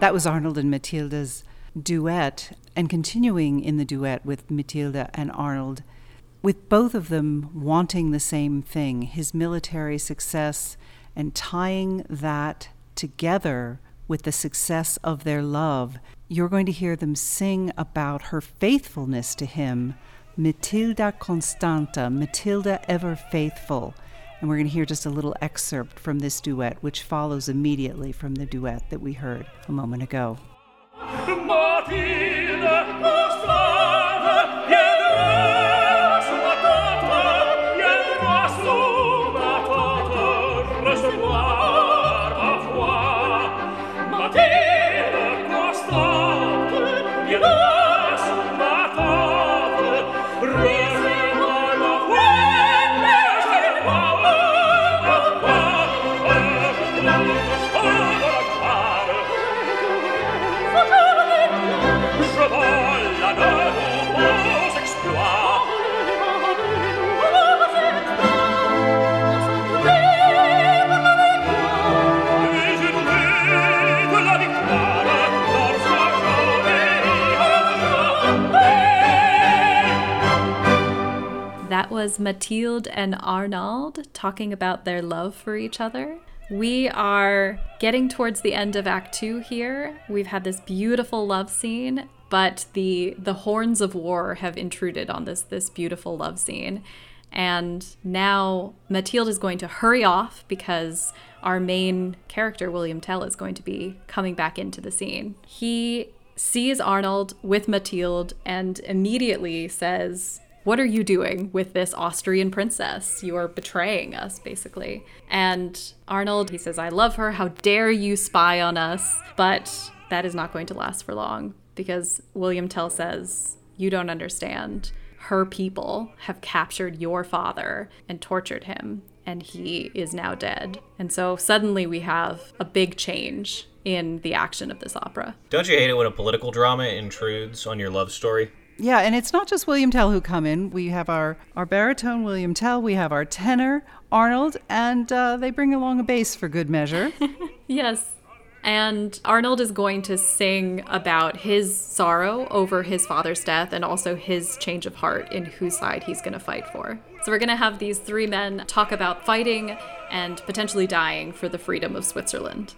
That was Arnold and Mathilde's duet, and continuing in the duet with Mathilde and Arnold, with both of them wanting the same thing, his military success, and tying that together with the success of their love. You're going to hear them sing about her faithfulness to him, Matilda Constanta, Matilda ever faithful. And we're going to hear just a little excerpt from this duet, which follows immediately from the duet that we heard a moment ago. Was Mathilde and Arnold talking about their love for each other. We are getting towards the end of Act Two here. We've had this beautiful love scene, but the the horns of war have intruded on this this beautiful love scene. And now Mathilde is going to hurry off because our main character, William Tell, is going to be coming back into the scene. He sees Arnold with Mathilde and immediately says, "What are you doing with this Austrian princess? You are betraying us," basically. And Arnold, he says, "I love her. How dare you spy on us?" But that is not going to last for long because William Tell says, "You don't understand. Her people have captured your father and tortured him, and he is now dead." And so suddenly we have a big change in the action of this opera. Don't you hate it when a political drama intrudes on your love story? Yeah, and it's not just William Tell who come in. We have our, our baritone, William Tell. We have our tenor, Arnold, and uh, they bring along a bass for good measure. Yes, and Arnold is going to sing about his sorrow over his father's death and also his change of heart in whose side he's going to fight for. So we're going to have these three men talk about fighting and potentially dying for the freedom of Switzerland.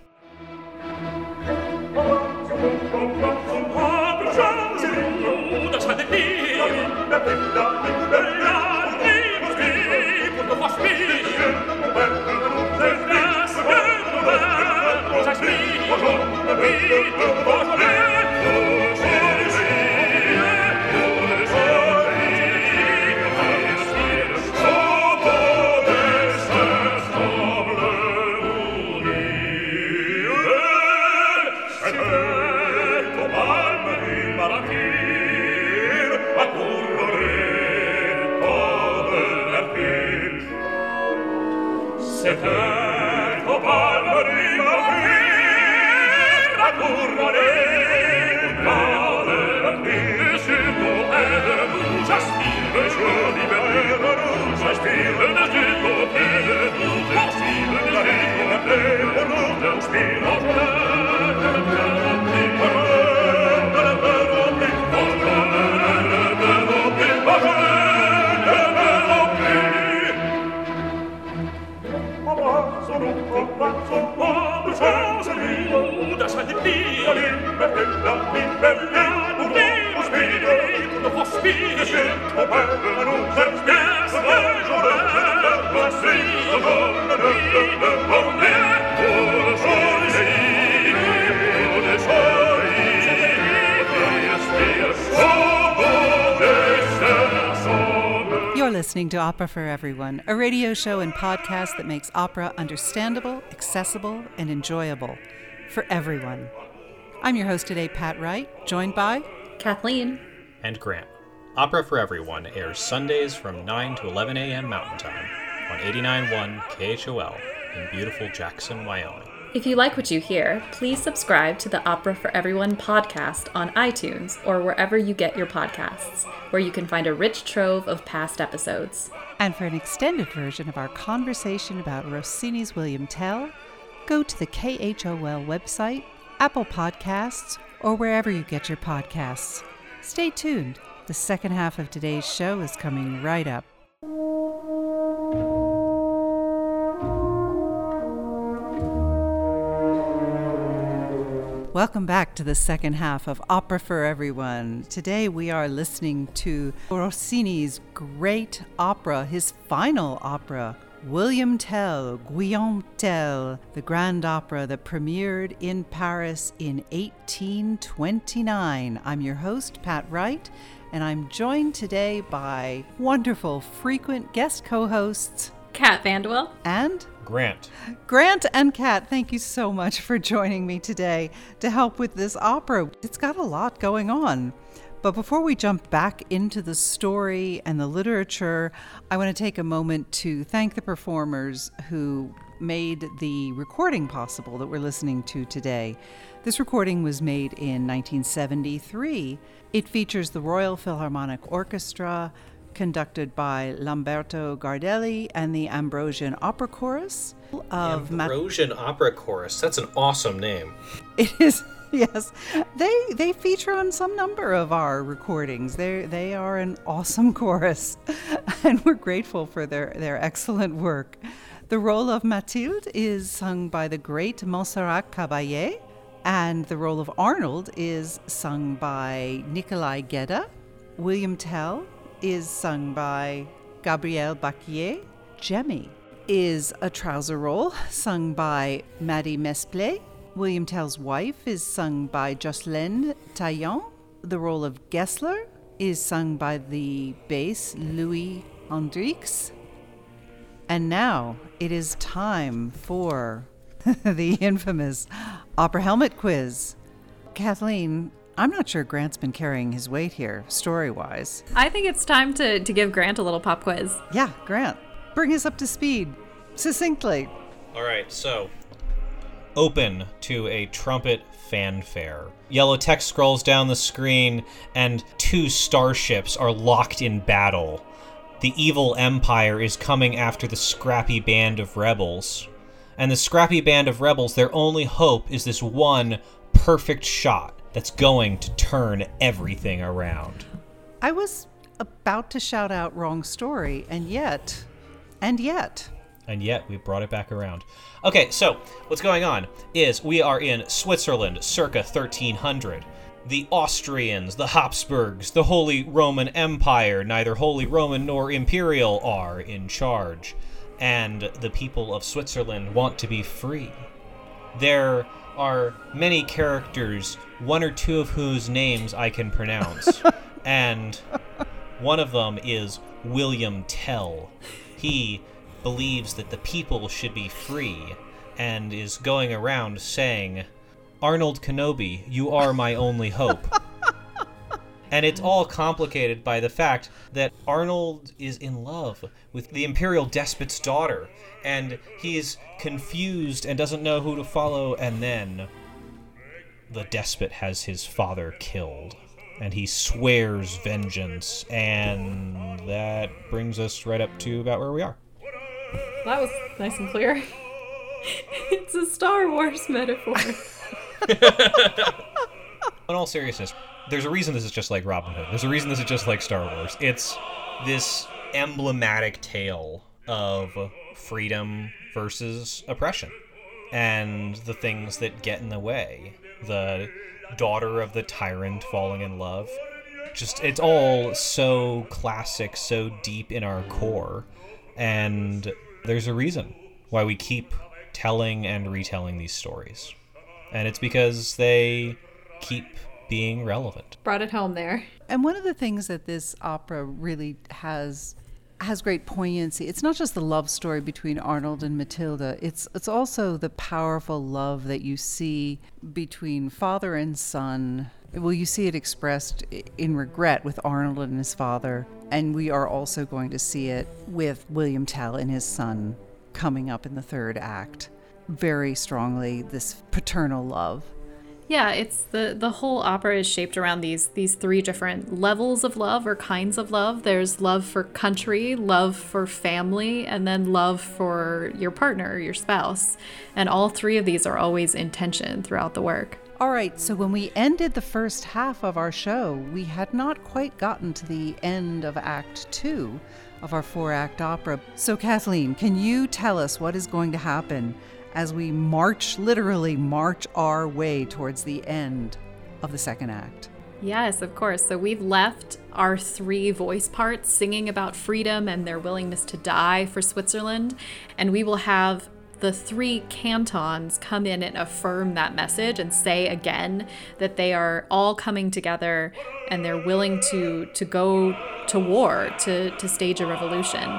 We're You're listening to Opera for Everyone, a radio show and podcast that makes opera understandable, accessible, and enjoyable for everyone. I'm your host today, Pat Wright, joined by Kathleen and Grant. Opera for Everyone airs Sundays from nine to eleven a.m. Mountain Time on eighty-nine point one K H O L in beautiful Jackson, Wyoming. If you like what you hear, please subscribe to the Opera for Everyone podcast on iTunes or wherever you get your podcasts, where you can find a rich trove of past episodes. And for an extended version of our conversation about Rossini's William Tell, go to the K H O L website, Apple Podcasts, or wherever you get your podcasts. Stay tuned. The second half of today's show is coming right up. Welcome back to the second half of Opera for Everyone. Today we are listening to Rossini's great opera, his final opera, William Tell, Guillaume Tell, the grand opera that premiered in Paris in eighteen twenty-nine. I'm your host, Pat Wright, and I'm joined today by wonderful, frequent guest co-hosts, Kat Vanderwill and Grant. Grant and Kat, thank you so much for joining me today to help with this opera. It's got a lot going on. But before we jump back into the story and the literature, I want to take a moment to thank the performers who made the recording possible that we're listening to today. This recording was made in nineteen seventy-three. It features the Royal Philharmonic Orchestra, conducted by Lamberto Gardelli and the Ambrosian Opera Chorus. Of the Ambrosian Mat- Opera Chorus, that's an awesome name. It is, yes. They they feature on some number of our recordings. They they are an awesome chorus, and we're grateful for their, their excellent work. The role of Mathilde is sung by the great Montserrat Caballé, and the role of Arnold is sung by Nikolai Gedda. William Tell is sung by Gabrielle Bacquier. Jemmy is a trouser role sung by Maddy Mesple. William Tell's wife is sung by Jocelyn Taillon. The role of Gessler is sung by the bass Louis Andrix. And now it is time for the infamous opera helmet quiz. Kathleen, I'm not sure Grant's been carrying his weight here, story-wise. I think it's time to, to give Grant a little pop quiz. Yeah, Grant, bring us up to speed, succinctly. All right, so, open to a trumpet fanfare. Yellow text scrolls down the screen, and two starships are locked in battle. The evil empire is coming after the scrappy band of rebels. And the scrappy band of rebels, their only hope is this one perfect shot that's going to turn everything around. I was about to shout out wrong story, and yet, and yet. And yet, we brought it back around. Okay, so what's going on is we are in Switzerland, circa thirteen hundred. The Austrians, the Habsburgs, the Holy Roman Empire, neither Holy Roman nor Imperial, are in charge. And the people of Switzerland want to be free. They're are many characters, one or two of whose names I can pronounce. And one of them is William Tell. He believes that the people should be free and is going around saying, "Arnold Kenobi, you are my only hope." And it's all complicated by the fact that Arnold is in love with the imperial despot's daughter, and he's confused and doesn't know who to follow, and then the despot has his father killed, and he swears vengeance, and that brings us right up to about where we are. That was nice and clear. It's a Star Wars metaphor. In all seriousness, there's a reason this is just like Robin Hood. There's a reason this is just like Star Wars. It's this emblematic tale of freedom versus oppression and the things that get in the way. The daughter of the tyrant falling in love. Just, it's all so classic, so deep in our core. And there's a reason why we keep telling and retelling these stories. And it's because they keep being relevant. Brought it home there. And one of the things that this opera really has has great poignancy. It's not just the love story between Arnold and Mathilde. It's it's also the powerful love that you see between father and son. Well, you see it expressed in regret with Arnold and his father, and we are also going to see it with William Tell and his son coming up in the third act. Very strongly, this paternal love. Yeah, it's the, the whole opera is shaped around these these three different levels of love or kinds of love. There's love for country, love for family, and then love for your partner, your spouse. And all three of these are always in tension throughout the work. All right, so when we ended the first half of our show, we had not quite gotten to the end of Act Two of our four-act opera. So Kathleen, can you tell us what is going to happen as we march, literally march our way towards the end of the second act? Yes, of course. So we've left our three voice parts singing about freedom and their willingness to die for Switzerland. And we will have the three cantons come in and affirm that message and say again that they are all coming together and they're willing to, to go to war, to, to stage a revolution.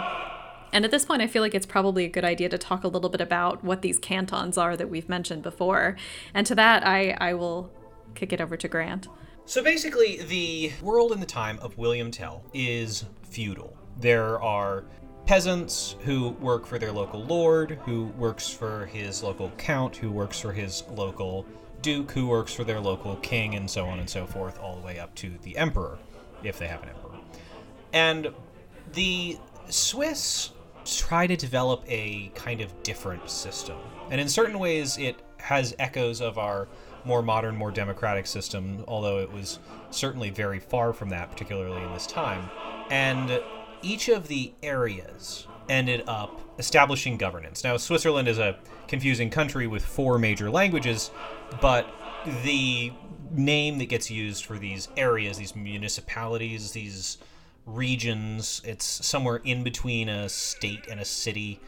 And at this point, I feel like it's probably a good idea to talk a little bit about what these cantons are that we've mentioned before. And to that, I, I will kick it over to Grant. So basically, the world in the time of William Tell is feudal. There are peasants who work for their local lord, who works for his local count, who works for his local duke, who works for their local king, and so on and so forth, all the way up to the emperor, if they have an emperor. And the Swiss try to develop a kind of different system. And in certain ways, it has echoes of our more modern, more democratic system, although it was certainly very far from that, particularly in this time. And each of the areas ended up establishing governance. Now, Switzerland is a confusing country with four major languages, but the name that gets used for these areas, these municipalities, these regions, it's somewhere in between a state and a city,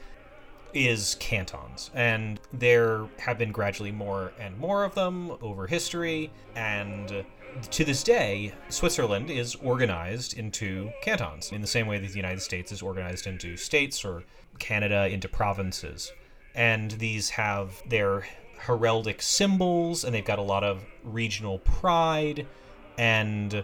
is cantons. And there have been gradually more and more of them over history. And to this day, Switzerland is organized into cantons in the same way that the United States is organized into states, or Canada into provinces. And these have their heraldic symbols, and they've got a lot of regional pride. And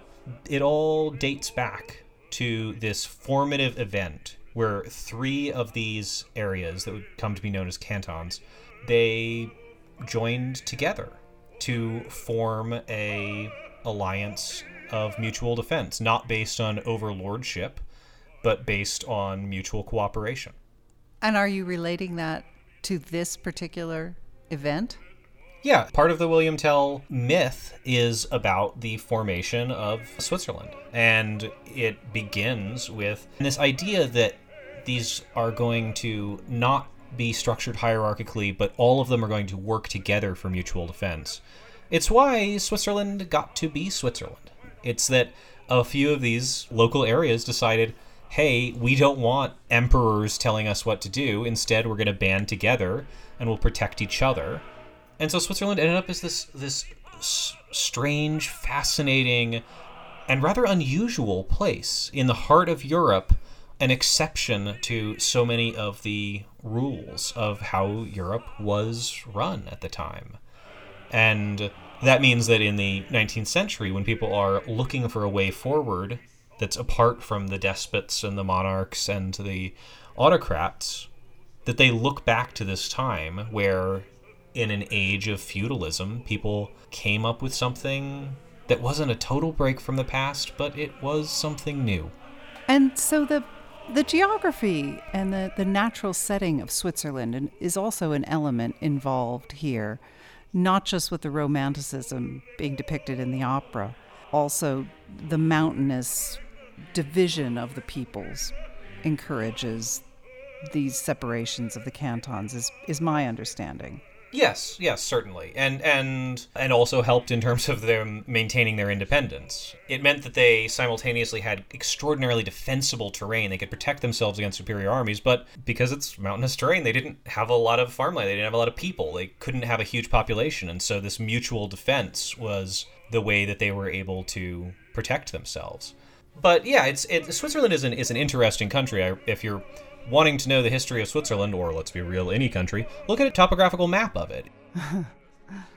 it all dates back to this formative event where three of these areas that would come to be known as cantons, they joined together to form a alliance of mutual defense, not based on overlordship, but based on mutual cooperation. And are you relating that to this particular event? Yeah, part of the William Tell myth is about the formation of Switzerland. And it begins with this idea that these are going to not be structured hierarchically, but all of them are going to work together for mutual defense. It's why Switzerland got to be Switzerland. It's that a few of these local areas decided, hey, we don't want emperors telling us what to do. Instead, we're going to band together and we'll protect each other. And so Switzerland ended up as this this strange, fascinating, and rather unusual place in the heart of Europe, an exception to so many of the rules of how Europe was run at the time. And that means that in the nineteenth century, when people are looking for a way forward that's apart from the despots and the monarchs and the autocrats, that they look back to this time where, in an age of feudalism, people came up with something that wasn't a total break from the past, but it was something new. And so the the geography and the, the natural setting of Switzerland is also an element involved here, not just with the romanticism being depicted in the opera, also the mountainous division of the peoples encourages these separations of the cantons, is, is my understanding. Yes, yes, certainly. And and and also helped in terms of them maintaining their independence. It meant that they simultaneously had extraordinarily defensible terrain. They could protect themselves against superior armies, but because it's mountainous terrain, they didn't have a lot of farmland. They didn't have a lot of people. They couldn't have a huge population. And so this mutual defense was the way that they were able to protect themselves. But yeah, it's it, Switzerland is an is an interesting country. I, if you're wanting to know the history of Switzerland, or let's be real, any country, look at a topographical map of it.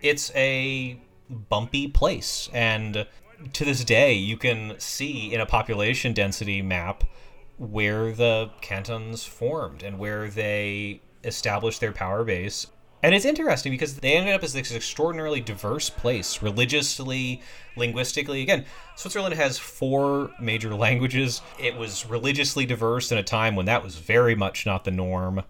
It's a bumpy place, and to this day, you can see in a population density map where the cantons formed and where they established their power base. And it's interesting because they ended up as this extraordinarily diverse place, religiously, linguistically. Again, Switzerland has four major languages. It was religiously diverse in a time when that was very much not the norm.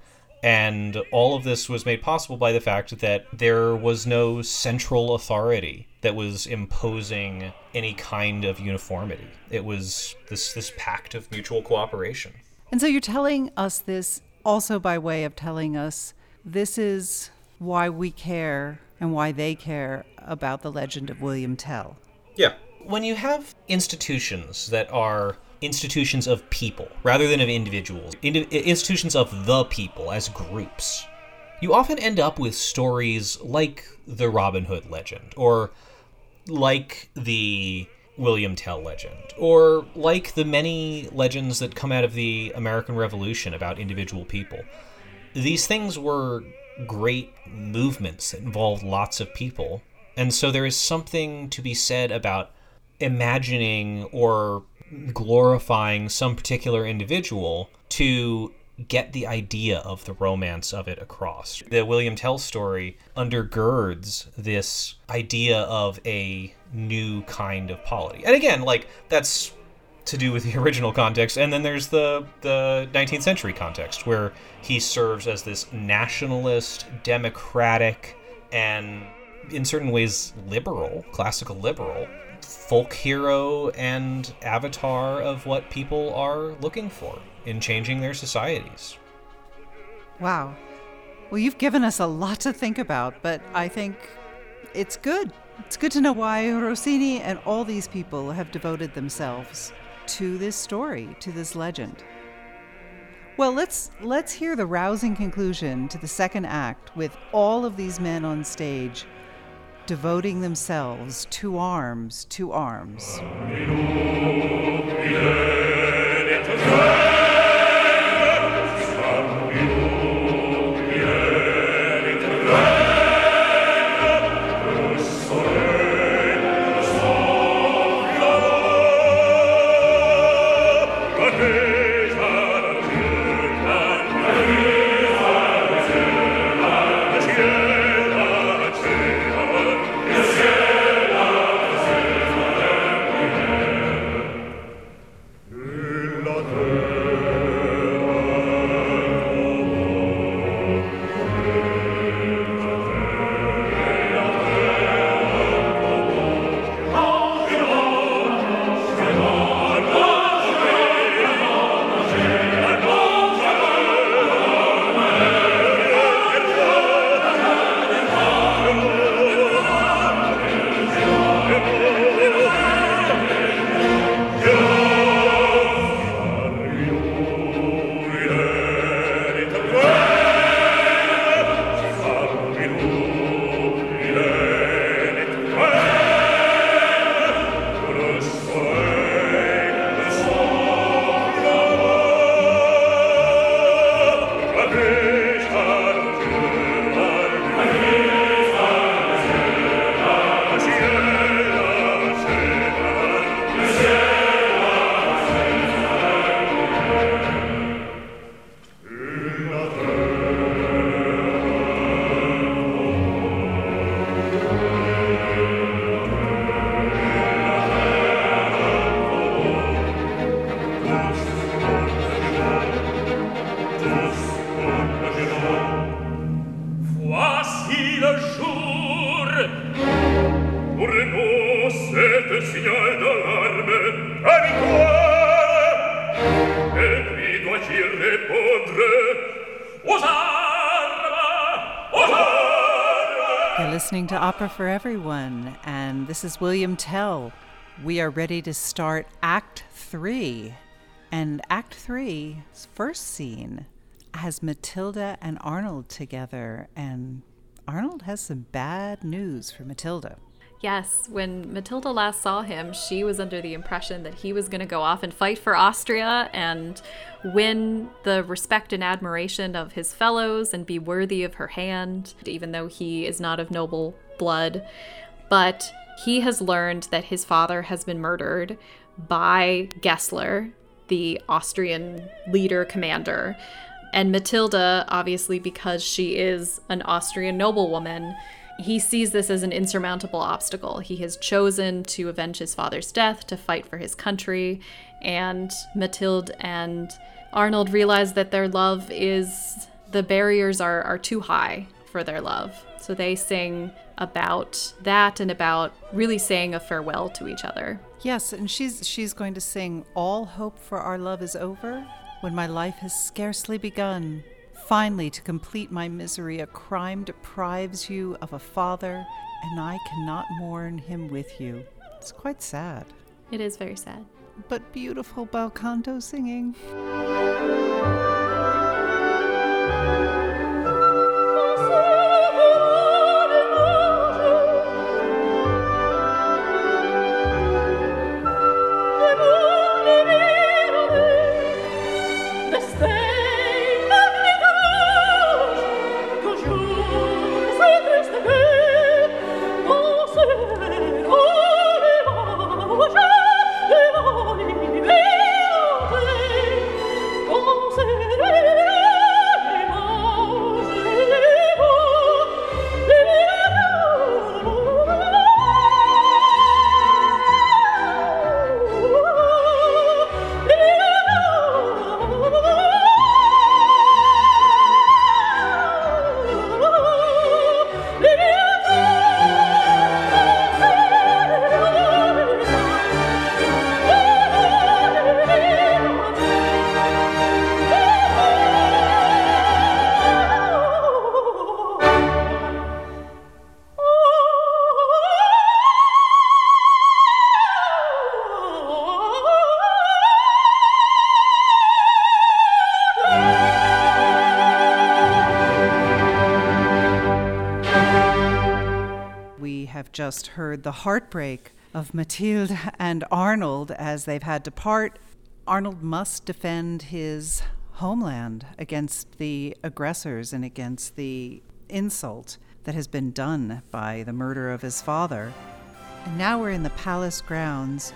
And all of this was made possible by the fact that there was no central authority that was imposing any kind of uniformity. It was this this pact of mutual cooperation. And so you're telling us this also by way of telling us this is why we care and why they care about the legend of William Tell. Yeah. When you have institutions that are institutions of people rather than of individuals, indi- institutions of the people as groups, you often end up with stories like the Robin Hood legend, or like the William Tell legend, or like the many legends that come out of the American Revolution about individual people. These things were great movements that involved lots of people. And so there is something to be said about imagining or glorifying some particular individual to get the idea of the romance of it across. The William Tell story undergirds this idea of a new kind of polity. And again, like, that's to do with the original context. And then there's the, the nineteenth century context where he serves as this nationalist, democratic, and in certain ways liberal, classical liberal, folk hero and avatar of what people are looking for in changing their societies. Wow. Well, you've given us a lot to think about, but I think it's good. It's good to know why Rossini and all these people have devoted themselves to this story, to this legend. Well, let's let's hear the rousing conclusion to the second act with all of these men on stage devoting themselves to arms, to arms. Listening to Opera for Everyone, and this is William Tell. We are ready to start Act Three, and Act Three's first scene has Mathilde and Arnold together, and Arnold has some bad news for Mathilde. Yes, when Mathilde last saw him, she was under the impression that he was going to go off and fight for Austria and win the respect and admiration of his fellows and be worthy of her hand, even though he is not of noble blood. But he has learned that his father has been murdered by Gessler, the Austrian leader commander. And Mathilde, obviously, because she is an Austrian noblewoman, he sees this as an insurmountable obstacle. He has chosen to avenge his father's death, to fight for his country, and Mathilde and Arnold realize that their love is, the barriers are, are too high for their love. So they sing about that and about really saying a farewell to each other. Yes, and she's she's going to sing, "All hope for our love is over when my life has scarcely begun. Finally, to complete my misery, a crime deprives you of a father, and I cannot mourn him with you." It's quite sad. It is very sad. But beautiful bel canto singing. Just heard the heartbreak of Mathilde and Arnold as they've had to part. Arnold must defend his homeland against the aggressors and against the insult that has been done by the murder of his father. And now we're in the palace grounds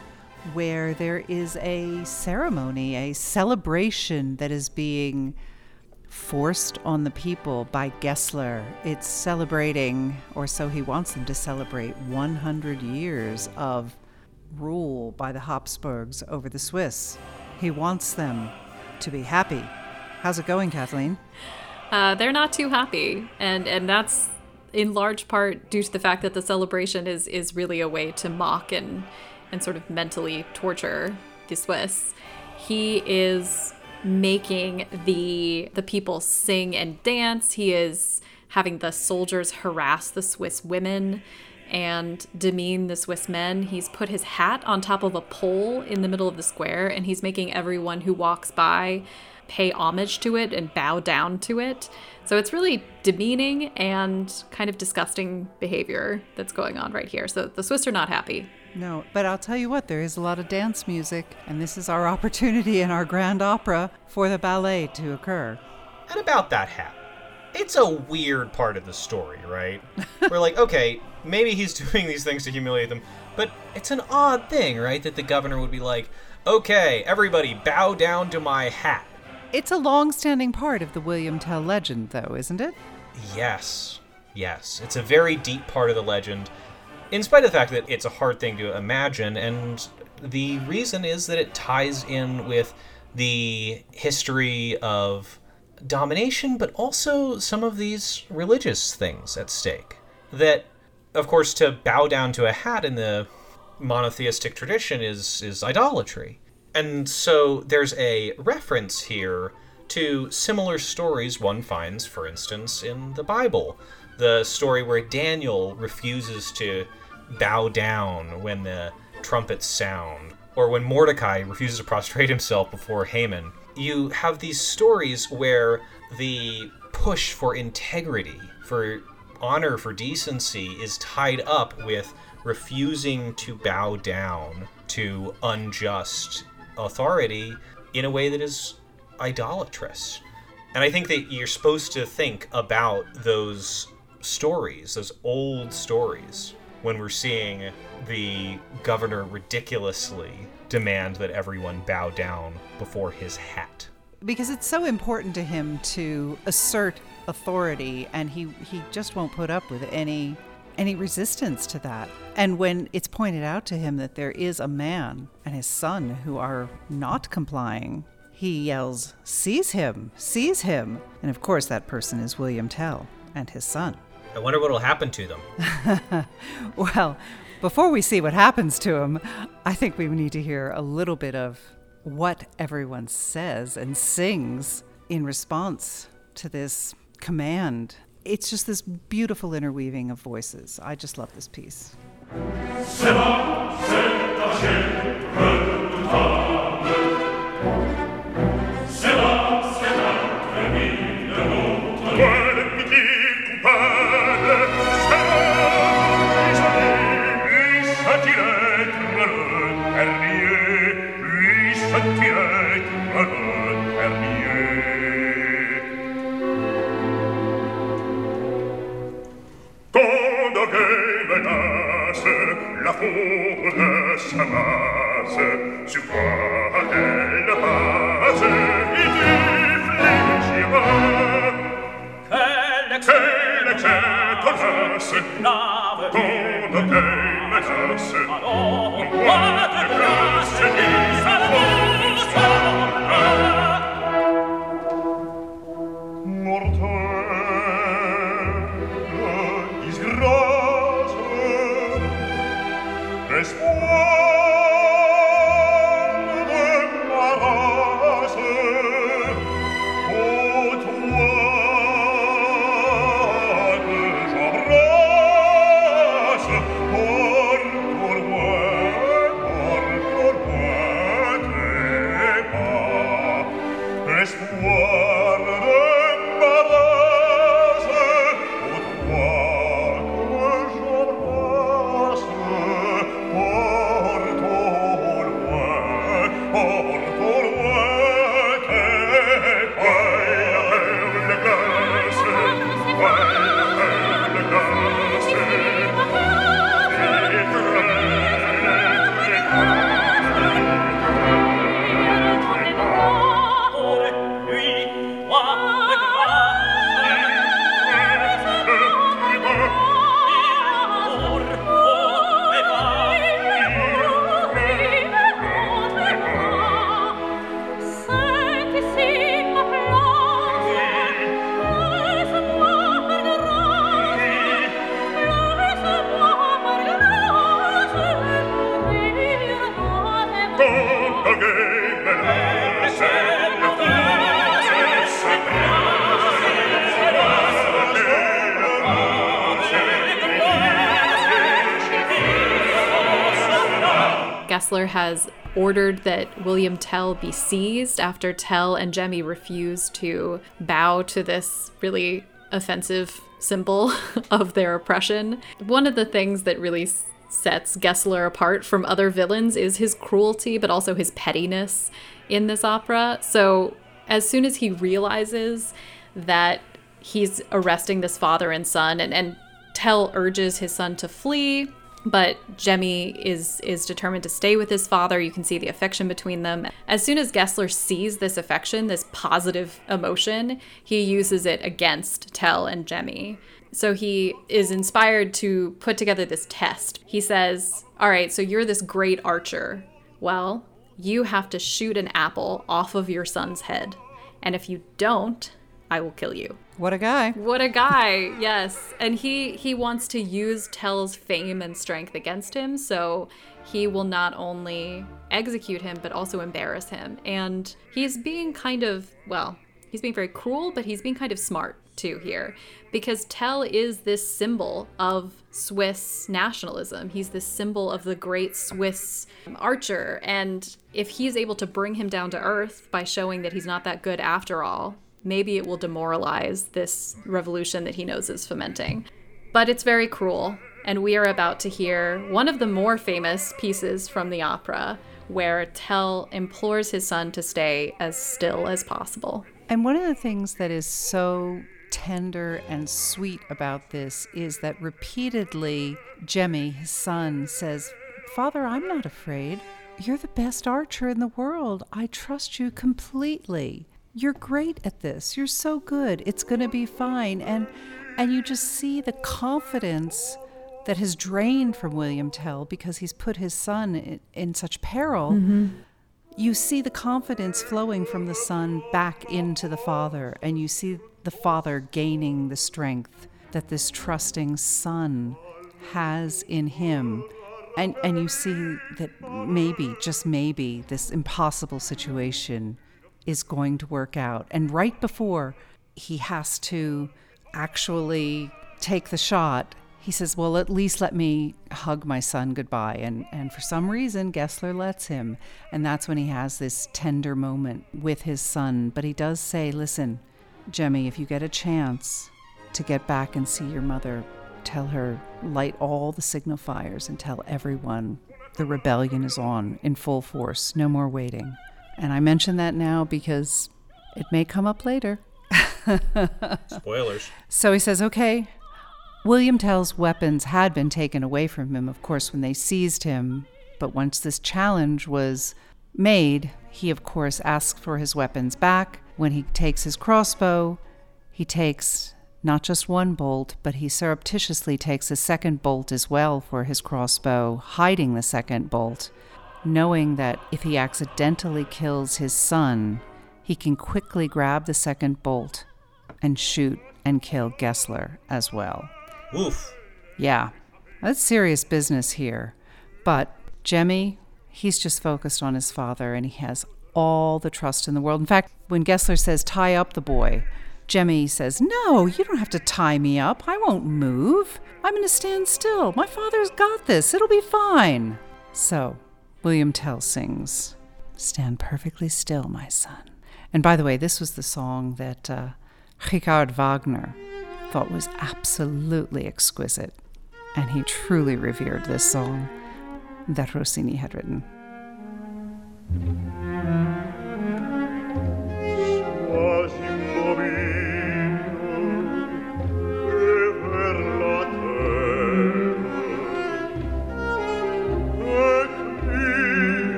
where there is a ceremony, a celebration that is being forced on the people by Gessler. It's celebrating, or so he wants them to celebrate, one hundred years of rule by the Habsburgs over the Swiss. He wants them to be happy. How's it going, Kathleen? Uh, they're not too happy, and and that's in large part due to the fact that the celebration is is really a way to mock and and sort of mentally torture the Swiss. He is making the the people sing and dance. He is having the soldiers harass the Swiss women and demean the Swiss men. He's put his hat on top of a pole in the middle of the square, and he's making everyone who walks by pay homage to it and bow down to it. So it's really demeaning and kind of disgusting behavior that's going on right here. So the Swiss are not happy. No, but I'll tell you what, there is a lot of dance music, and this is our opportunity in our grand opera for the ballet to occur. And about that hat, it's a weird part of the story, right? We're like, okay, maybe he's doing these things to humiliate them, but it's an odd thing, right, that the governor would be like, okay, everybody bow down to my hat. It's a long-standing part of the William Tell legend, though, isn't it? Yes, yes. It's a very deep part of the legend, in spite of the fact that it's a hard thing to imagine, and the reason is that it ties in with the history of domination, but also some of these religious things at stake. That, of course, to bow down to a hat in the monotheistic tradition is, is idolatry. And so there's a reference here to similar stories one finds, for instance, in the Bible. The story where Daniel refuses to bow down when the trumpets sound, or when Mordecai refuses to prostrate himself before Haman. You have these stories where the push for integrity, for honor, for decency is tied up with refusing to bow down to unjust authority in a way that is idolatrous. And I think that you're supposed to think about those stories, those old stories, when we're seeing the governor ridiculously demand that everyone bow down before his hat. Because it's so important to him to assert authority, and he, he just won't put up with any any resistance to that. And when it's pointed out to him that there is a man and his son who are not complying, he yells, "Seize him! Seize him!" And of course that person is William Tell and his son. I wonder what will happen to them. Well, before we see what happens to them, I think we need to hear a little bit of what everyone says and sings in response to this command. It's just this beautiful interweaving of voices. I just love this piece. Gessler has ordered that William Tell be seized after Tell and Jemmy refuse to bow to this really offensive symbol of their oppression. One of the things that really sets Gessler apart from other villains is his cruelty, but also his pettiness in this opera. So as soon as he realizes that he's arresting this father and son, and, and Tell urges his son to flee, but Jemmy is is determined to stay with his father. You can see the affection between them. As soon as Gessler sees this affection, this positive emotion, he uses it against Tell and Jemmy. So he is inspired to put together this test. He says, all right, so you're this great archer. Well, you have to shoot an apple off of your son's head. And if you don't, I will kill you. What a guy. What a guy, yes. And he, he wants to use Tell's fame and strength against him, so he will not only execute him, but also embarrass him. And he's being kind of, well, he's being very cruel, but he's being kind of smart too here, because Tell is this symbol of Swiss nationalism. He's this symbol of the great Swiss archer. And if he's able to bring him down to earth by showing that he's not that good after all, maybe it will demoralize this revolution that he knows is fomenting. But it's very cruel. And we are about to hear one of the more famous pieces from the opera, where Tell implores his son to stay as still as possible. And one of the things that is so tender and sweet about this is that repeatedly Jemmy, his son, says, "Father, I'm not afraid. You're the best archer in the world. I trust you completely. You're great at this. You're so good. It's going to be fine." And and you just see the confidence that has drained from William Tell because he's put his son in, in such peril. Mm-hmm. You see the confidence flowing from the son back into the father, and you see the father gaining the strength that this trusting son has in him. And and you see that maybe, just maybe, this impossible situation is going to work out. And right before he has to actually take the shot, he says, "Well, at least let me hug my son goodbye." And and for some reason, Gessler lets him. And that's when he has this tender moment with his son. But he does say, "Listen, Jemmy, if you get a chance to get back and see your mother, tell her, light all the signifiers and tell everyone the rebellion is on in full force. No more waiting." And I mention that now because it may come up later. Spoilers. So he says, "Okay." William Tell's weapons had been taken away from him, of course, when they seized him. But once this challenge was made, he, of course, asks for his weapons back. When he takes his crossbow, he takes not just one bolt, but he surreptitiously takes a second bolt as well for his crossbow, hiding the second bolt, knowing that if he accidentally kills his son, he can quickly grab the second bolt and shoot and kill Gessler as well. Oof. Yeah, that's serious business here. But Jemmy, he's just focused on his father, and he has all the trust in the world. In fact, when Gessler says, "Tie up the boy," Jemmy says, "No, you don't have to tie me up. I won't move. I'm going to stand still. My father's got this. It'll be fine." So William Tell sings, "Stand perfectly still, my son." And by the way, this was the song that uh, Richard Wagner thought was absolutely exquisite, and he truly revered this song that Rossini had written.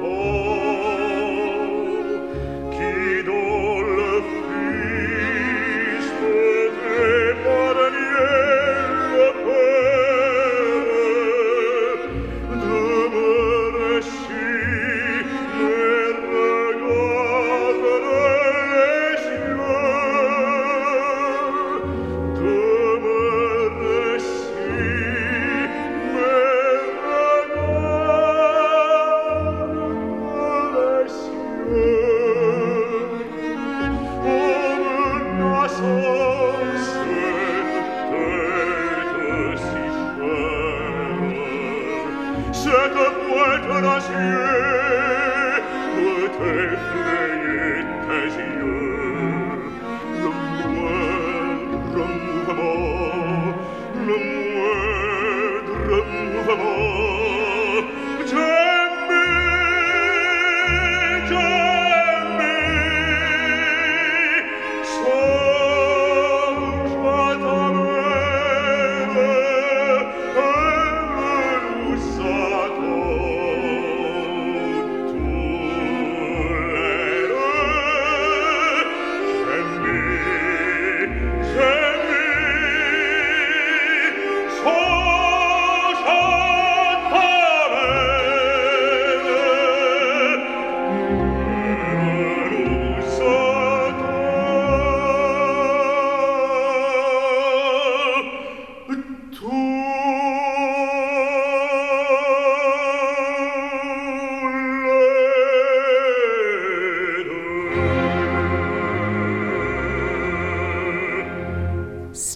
Oh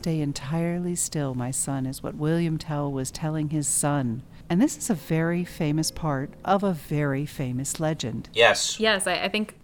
stay entirely still, my son, is what William Tell was telling his son. And this is a very famous part of a very famous legend. Yes. Yes, I, I think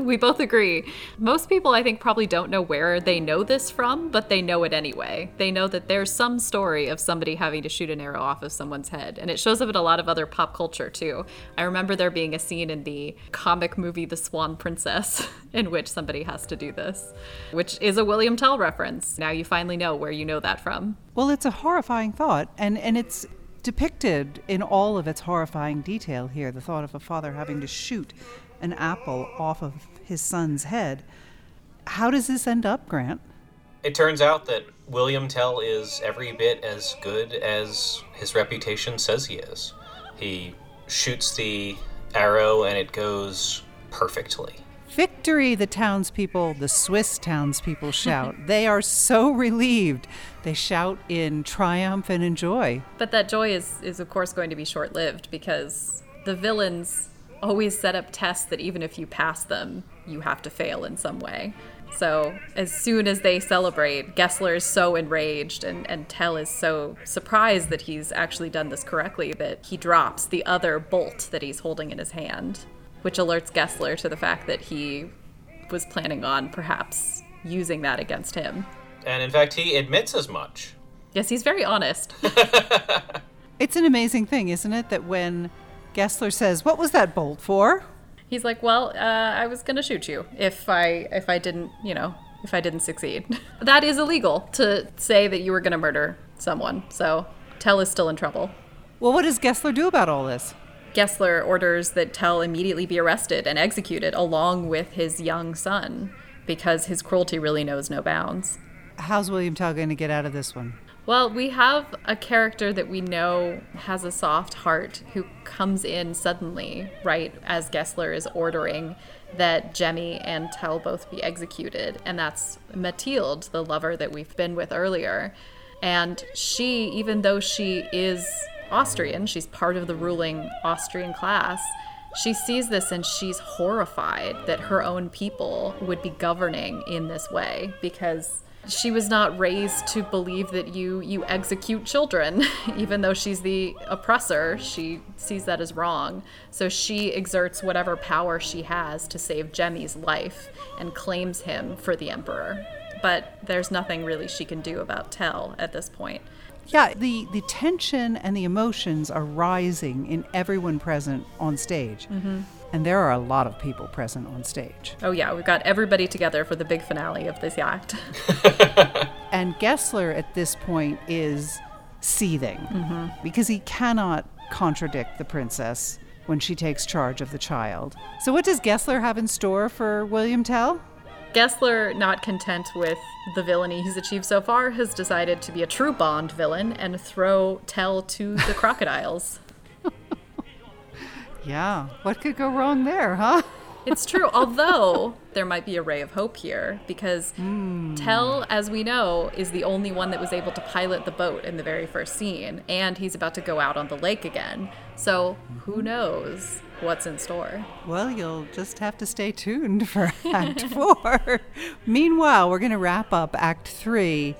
we both agree. Most people, I think, probably don't know where they know this from, but they know it anyway. They know that there's some story of somebody having to shoot an arrow off of someone's head. And it shows up in a lot of other pop culture, too. I remember there being a scene in the comic movie The Swan Princess in which somebody has to do this, which is a William Tell reference. Now you finally know where you know that from. Well, it's a horrifying thought, and, and it's depicted in all of its horrifying detail here, the thought of a father having to shoot an apple off of his son's head. How does this end up, Grant? It turns out that William Tell is every bit as good as his reputation says he is. He shoots the arrow and it goes perfectly. Victory, the townspeople, the Swiss townspeople shout. They are so relieved. They shout in triumph and in joy. But that joy is, is of course, going to be short-lived because the villains always set up tests that even if you pass them, you have to fail in some way. So as soon as they celebrate, Gessler is so enraged and, and Tell is so surprised that he's actually done this correctly that he drops the other bolt that he's holding in his hand, which alerts Gessler to the fact that he was planning on perhaps using that against him. And in fact, he admits as much. Yes, he's very honest. It's an amazing thing, isn't it, that when Gessler says, "What was that bolt for?" He's like, "Well, uh, I was going to shoot you if I if I didn't, you know, if I didn't succeed." That is illegal to say that you were going to murder someone. So Tell is still in trouble. Well, what does Gessler do about all this? Gessler orders that Tell immediately be arrested and executed along with his young son because his cruelty really knows no bounds. How's William Tell going to get out of this one? Well, we have a character that we know has a soft heart who comes in suddenly, right, as Gessler is ordering that Jemmy and Tell both be executed. And that's Mathilde, the lover that we've been with earlier. And she, even though she is Austrian, she's part of the ruling Austrian class, she sees this and she's horrified that her own people would be governing in this way because she was not raised to believe that you you execute children. Even though she's the oppressor, she sees that as wrong. So she exerts whatever power she has to save Jemmy's life and claims him for the emperor. But there's nothing really she can do about Tell at this point. Yeah, the, the tension and the emotions are rising in everyone present on stage. Mm-hmm. And there are a lot of people present on stage. Oh, yeah, we've got everybody together for the big finale of this act. And Gessler at this point is seething mm-hmm. because he cannot contradict the princess when she takes charge of the child. So what does Gessler have in store for William Tell? Gessler, not content with the villainy he's achieved so far, has decided to be a true Bond villain and throw Tell to the crocodiles. Yeah, what could go wrong there, huh? It's true, although there might be a ray of hope here, because mm. Tell, as we know, is the only one that was able to pilot the boat in the very first scene, and he's about to go out on the lake again. So who knows what's in store? Well, you'll just have to stay tuned for Act four. Meanwhile, we're going to wrap up Act three,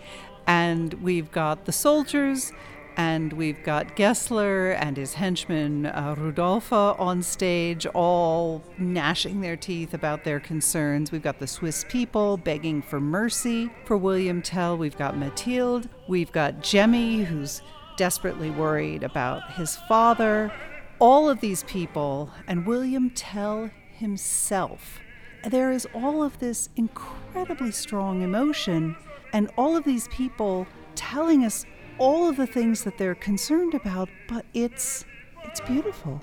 and we've got the soldiers, and we've got Gessler and his henchman uh, Rudolpha on stage, all gnashing their teeth about their concerns. We've got the Swiss people begging for mercy for William Tell. We've got Mathilde. We've got Jemmy, who's desperately worried about his father. All of these people, and William Tell himself. There is all of this incredibly strong emotion, and all of these people telling us all of the things that they're concerned about, but it's it's beautiful.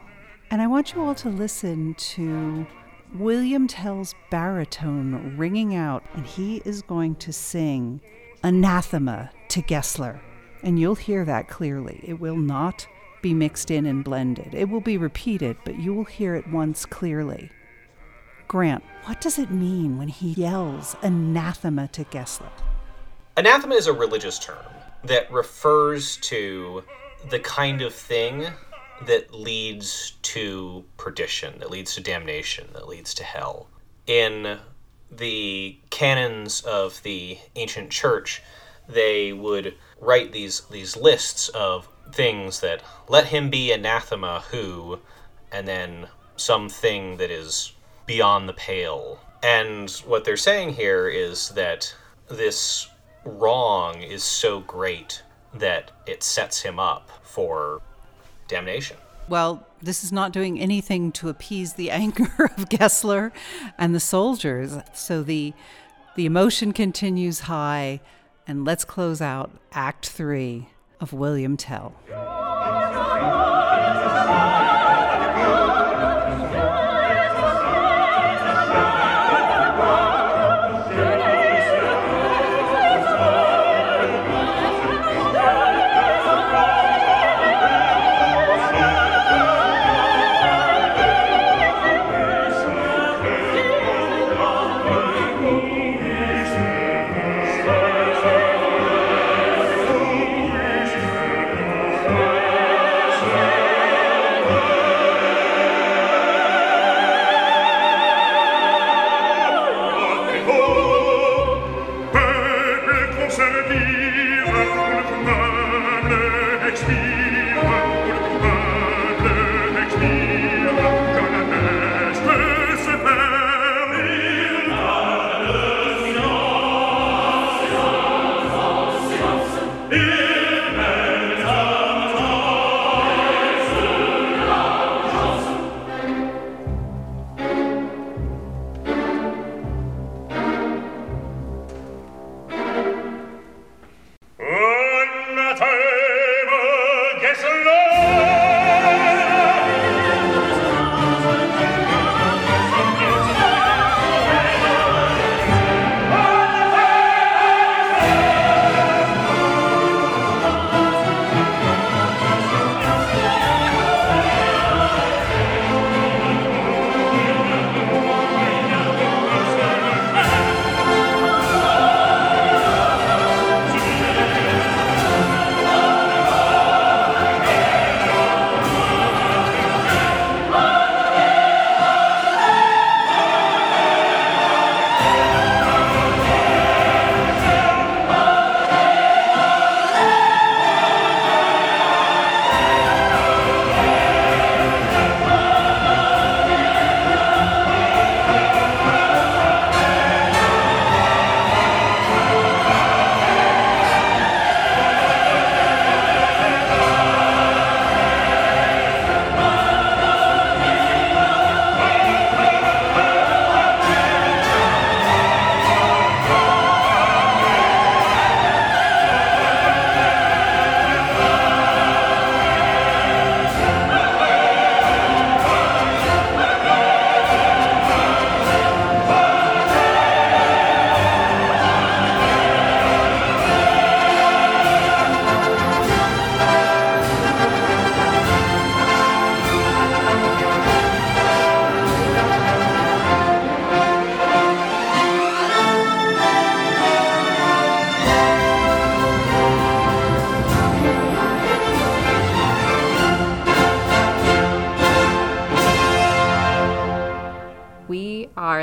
And I want you all to listen to William Tell's baritone ringing out, and he is going to sing Anathema to Gessler. And you'll hear that clearly. It will not be mixed in and blended. It will be repeated, but you will hear it once clearly. Grant, what does it mean when he yells Anathema to Gessler? Anathema is a religious term that refers to the kind of thing that leads to perdition, that leads to damnation, that leads to hell. In the canons of the ancient church, they would write these these lists of things that let him be anathema who, and then something that is beyond the pale. And what they're saying here is that this wrong is so great that it sets him up for damnation. Well, this is not doing anything to appease the anger of Gessler and the soldiers. So the the emotion continues high, and let's close out Act Three of William Tell.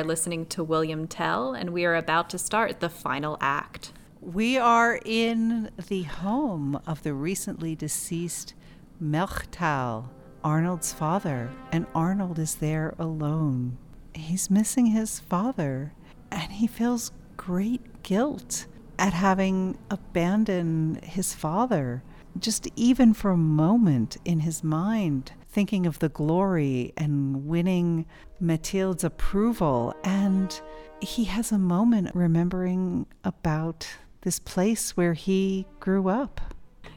Listening to William Tell, and we are about to start the final act. We are in the home of the recently deceased Melchthal, Arnold's father, and Arnold is there alone. He's missing his father, and he feels great guilt at having abandoned his father, just even for a moment in his mind, thinking of the glory and winning Mathilde's approval. And he has a moment remembering about this place where he grew up.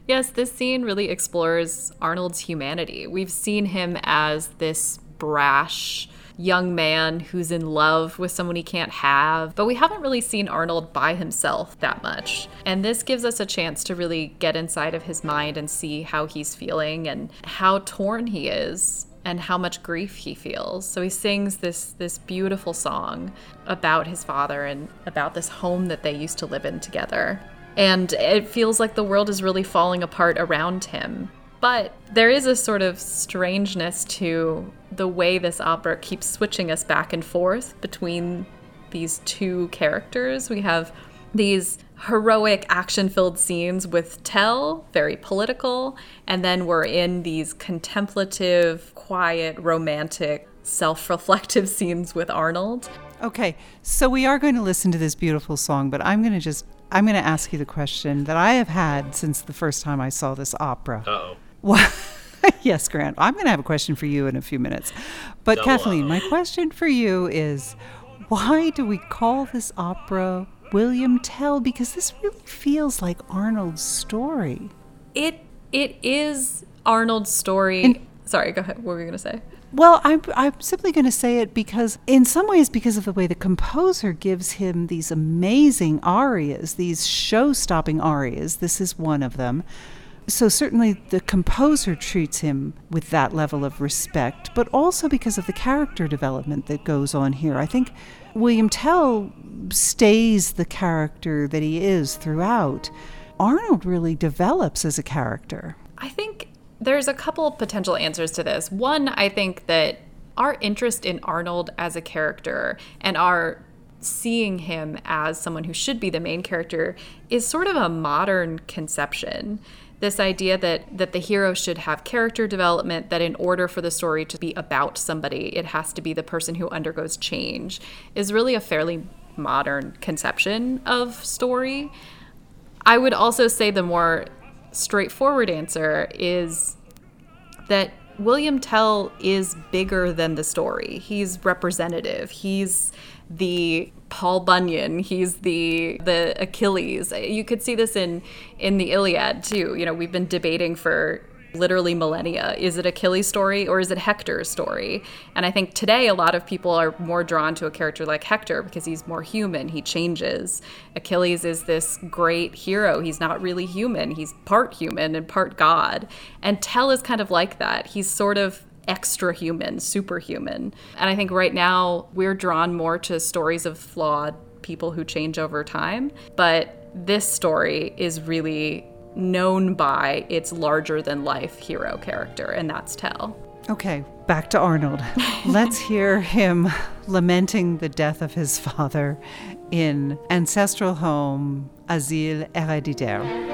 Yes, this scene really explores Arnold's humanity. We've seen him as this brash young man who's in love with someone he can't have, but we haven't really seen Arnold by himself that much. And this gives us a chance to really get inside of his mind and see how he's feeling and how torn he is and how much grief he feels. So he sings this this beautiful song about his father and about this home that they used to live in together. And it feels like the world is really falling apart around him. But there is a sort of strangeness to the way this opera keeps switching us back and forth between these two characters. We have these heroic action-filled scenes with Tell, very political, and then we're in these contemplative, quiet, romantic, self-reflective scenes with Arnold. Okay, so we are going to listen to this beautiful song, but I'm going to just, I'm going to ask you the question that I have had since the first time I saw this opera. Uh-oh. What? Yes, Grant, I'm going to have a question for you in a few minutes. But Double Kathleen, up. My question for you is, why do we call this opera William Tell? Because this really feels like Arnold's story. It It is Arnold's story. And, Sorry, go ahead. What were you going to say? Well, I'm, I'm simply going to say it because, in some ways, because of the way the composer gives him these amazing arias, these show-stopping arias. This is one of them. So certainly the composer treats him with that level of respect, but also because of the character development that goes on here. I think William Tell stays the character that he is throughout. Arnold really develops as a character. I think there's a couple of potential answers to this. One, I think that our interest in Arnold as a character and our seeing him as someone who should be the main character is sort of a modern conception. This idea that, that the hero should have character development, that in order for the story to be about somebody, it has to be the person who undergoes change, is really a fairly modern conception of story. I would also say the more straightforward answer is that William Tell is bigger than the story. He's representative. He's the Paul Bunyan, he's the the Achilles. You could see this in in the Iliad too. You know, we've been debating for literally millennia. Is it Achilles' story or is it Hector's story? And I think today a lot of people are more drawn to a character like Hector because he's more human, he changes. Achilles is this great hero. He's not really human. He's part human and part god. And Tell is kind of like that. He's sort of extra human, superhuman. And I think right now we're drawn more to stories of flawed people who change over time. But this story is really known by its larger than life hero character, and that's Tell. Okay, back to Arnold. Let's hear him lamenting the death of his father in Ancestral Home, Asile Héréditaire.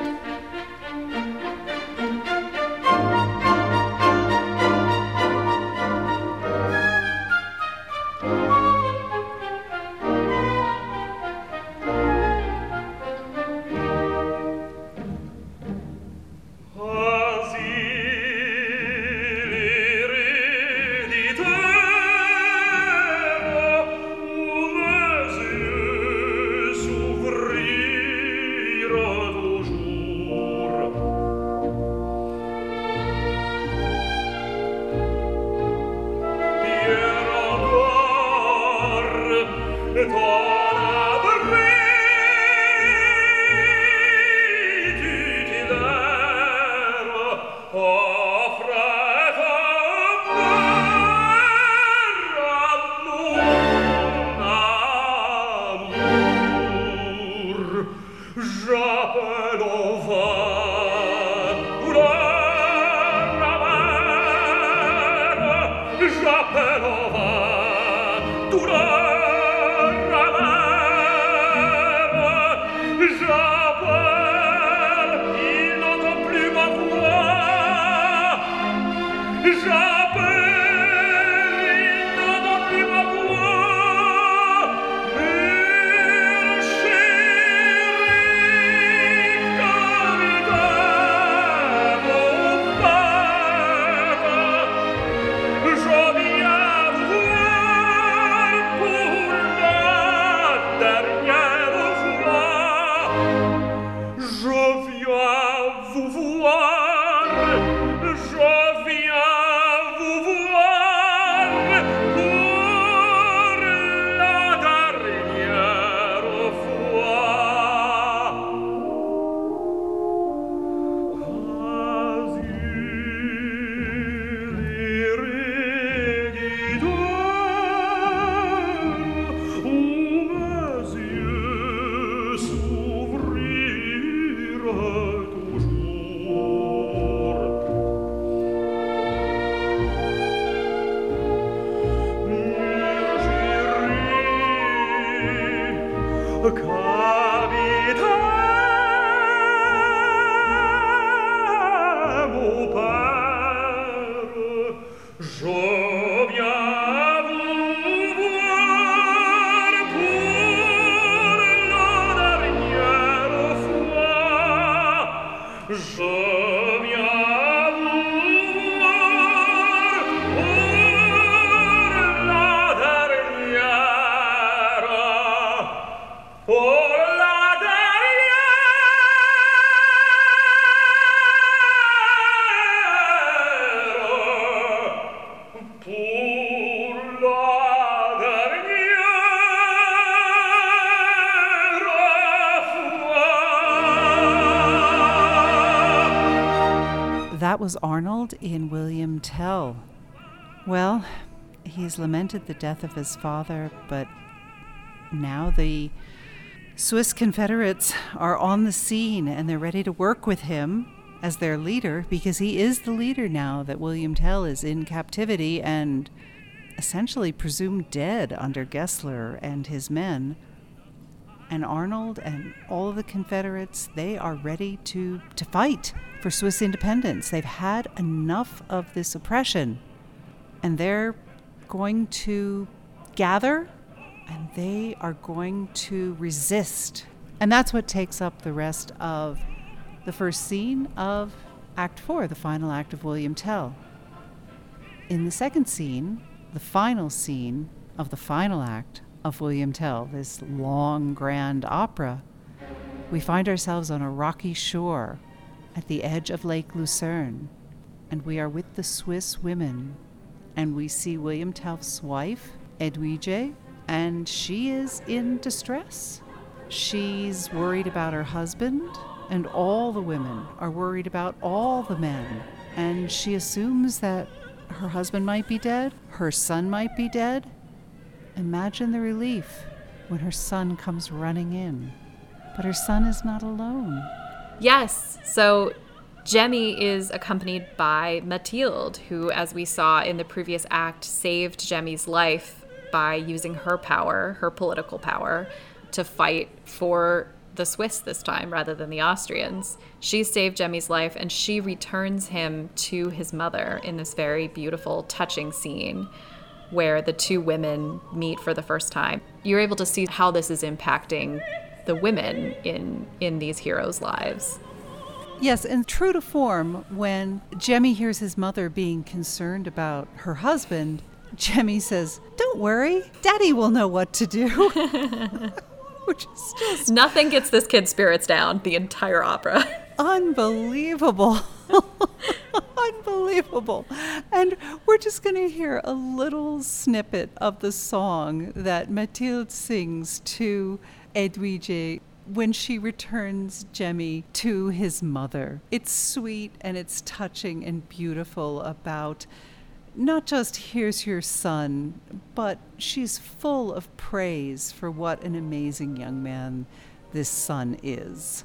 Come That was Arnold in William Tell. Well, he's lamented the death of his father, but now the Swiss Confederates are on the scene and they're ready to work with him as their leader, because he is the leader now that William Tell is in captivity and essentially presumed dead under Gessler and his men. And Arnold and all of the Confederates, they are ready to, to fight for Swiss independence. They've had enough of this oppression, and they're going to gather, and they are going to resist. And that's what takes up the rest of the first scene of Act Four, the final act of William Tell. In the second scene, the final scene of the final act of William Tell, this long grand opera, we find ourselves on a rocky shore at the edge of Lake Lucerne, and we are with the Swiss women, and we see William Tell's wife, Edwige, and she is in distress. She's worried about her husband, and all the women are worried about all the men, and she assumes that her husband might be dead, her son might be dead. Imagine the relief when her son comes running in. But her son is not alone. Yes, so Jemmy is accompanied by Mathilde, who, as we saw in the previous act, saved Jemmy's life by using her power, her political power, to fight for the Swiss this time rather than the Austrians. She saved Jemmy's life, and she returns him to his mother in this very beautiful, touching scene where the two women meet for the first time. You're able to see how this is impacting the women in in these heroes' lives. Yes, and true to form, when Jemmy hears his mother being concerned about her husband, Jemmy says, "Don't worry, Daddy will know what to do." Which is just... Nothing gets this kid's spirits down, the entire opera. Unbelievable. Unbelievable. And we're just going to hear a little snippet of the song that Mathilde sings to Edwige when she returns Jemmy to his mother. It's sweet and it's touching and beautiful about not just here's your son, but she's full of praise for what an amazing young man this son is.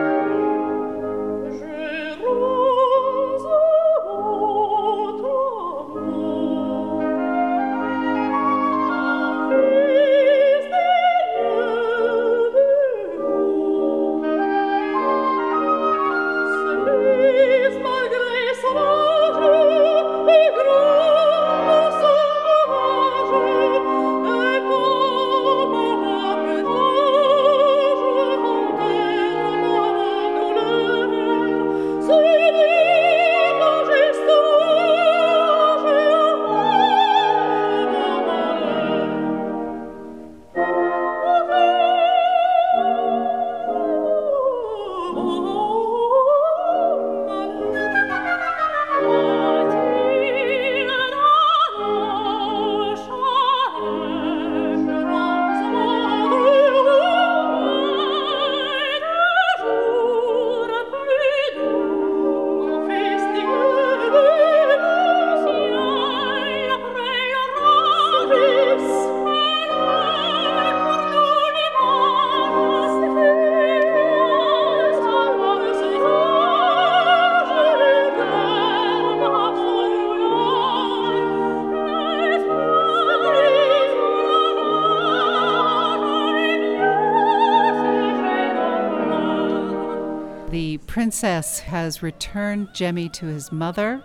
Princess has returned Jemmy to his mother.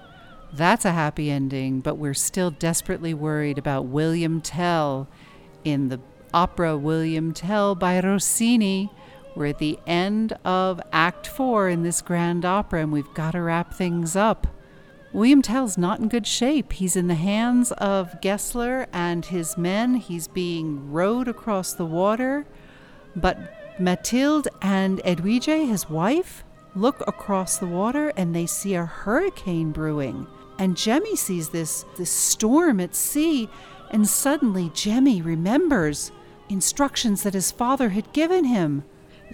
That's a happy ending, but we're still desperately worried about William Tell in the opera William Tell by Rossini. We're at the end of Act Four in this grand opera, and we've got to wrap things up. William Tell's not in good shape. He's in the hands of Gessler and his men. He's being rowed across the water. But Mathilde and Edwige, his wife, look across the water and they see a hurricane brewing. And Jemmy sees this, this storm at sea, and suddenly Jemmy remembers instructions that his father had given him.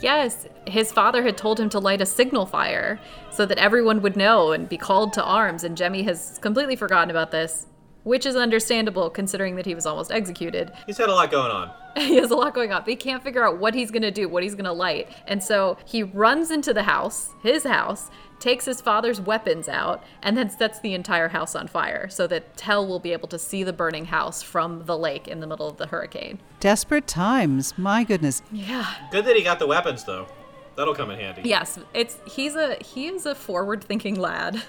Yes, his father had told him to light a signal fire so that everyone would know and be called to arms, and Jemmy has completely forgotten about this, which is understandable considering that he was almost executed. He's had a lot going on. He has a lot going on. But he can't figure out what he's going to do, what he's going to light. And so he runs into the house, his house, takes his father's weapons out, and then sets the entire house on fire so that Tell will be able to see the burning house from the lake in the middle of the hurricane. Desperate times. My goodness. Yeah. Good that he got the weapons, though. That'll come in handy. Yes. It's he's a he is a forward-thinking lad.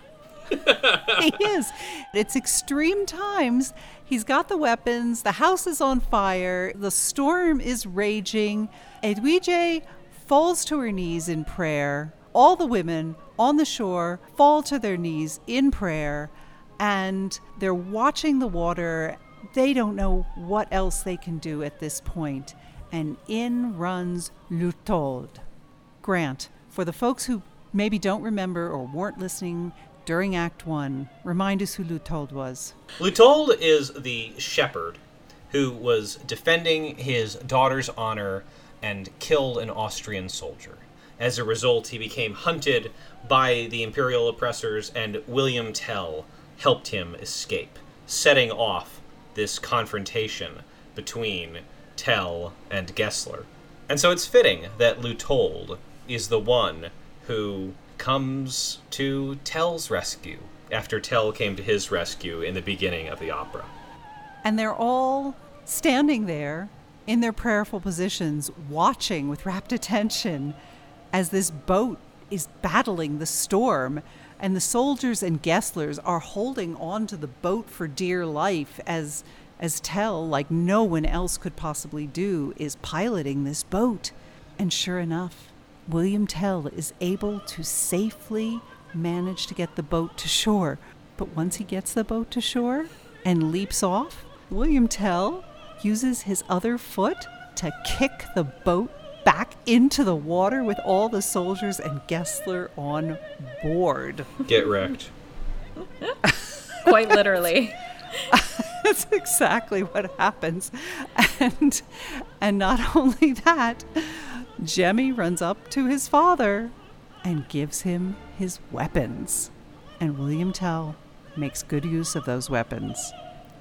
He is. It's extreme times. He's got the weapons. The house is on fire. The storm is raging. Edwige falls to her knees in prayer. All the women on the shore fall to their knees in prayer, and they're watching the water. They don't know what else they can do at this point. And in runs Lutold. Grant, for the folks who maybe don't remember or weren't listening during Act One, remind us who Lutold was. Lutold is the shepherd who was defending his daughter's honor and killed an Austrian soldier. As a result, he became hunted by the imperial oppressors, and William Tell helped him escape, setting off this confrontation between Tell and Gessler. And so it's fitting that Lutold is the one who comes to Tell's rescue after Tell came to his rescue in the beginning of the opera. And they're all standing there in their prayerful positions, watching with rapt attention as this boat is battling the storm, and the soldiers and Gesslers are holding on to the boat for dear life as as Tell, like no one else could possibly do, is piloting this boat. And sure enough, William Tell is able to safely manage to get the boat to shore. But once he gets the boat to shore and leaps off, William Tell uses his other foot to kick the boat back into the water with all the soldiers and Gessler on board. Get wrecked. Quite literally. That's exactly what happens. And and not only that, Jemmy runs up to his father and gives him his weapons. And William Tell makes good use of those weapons.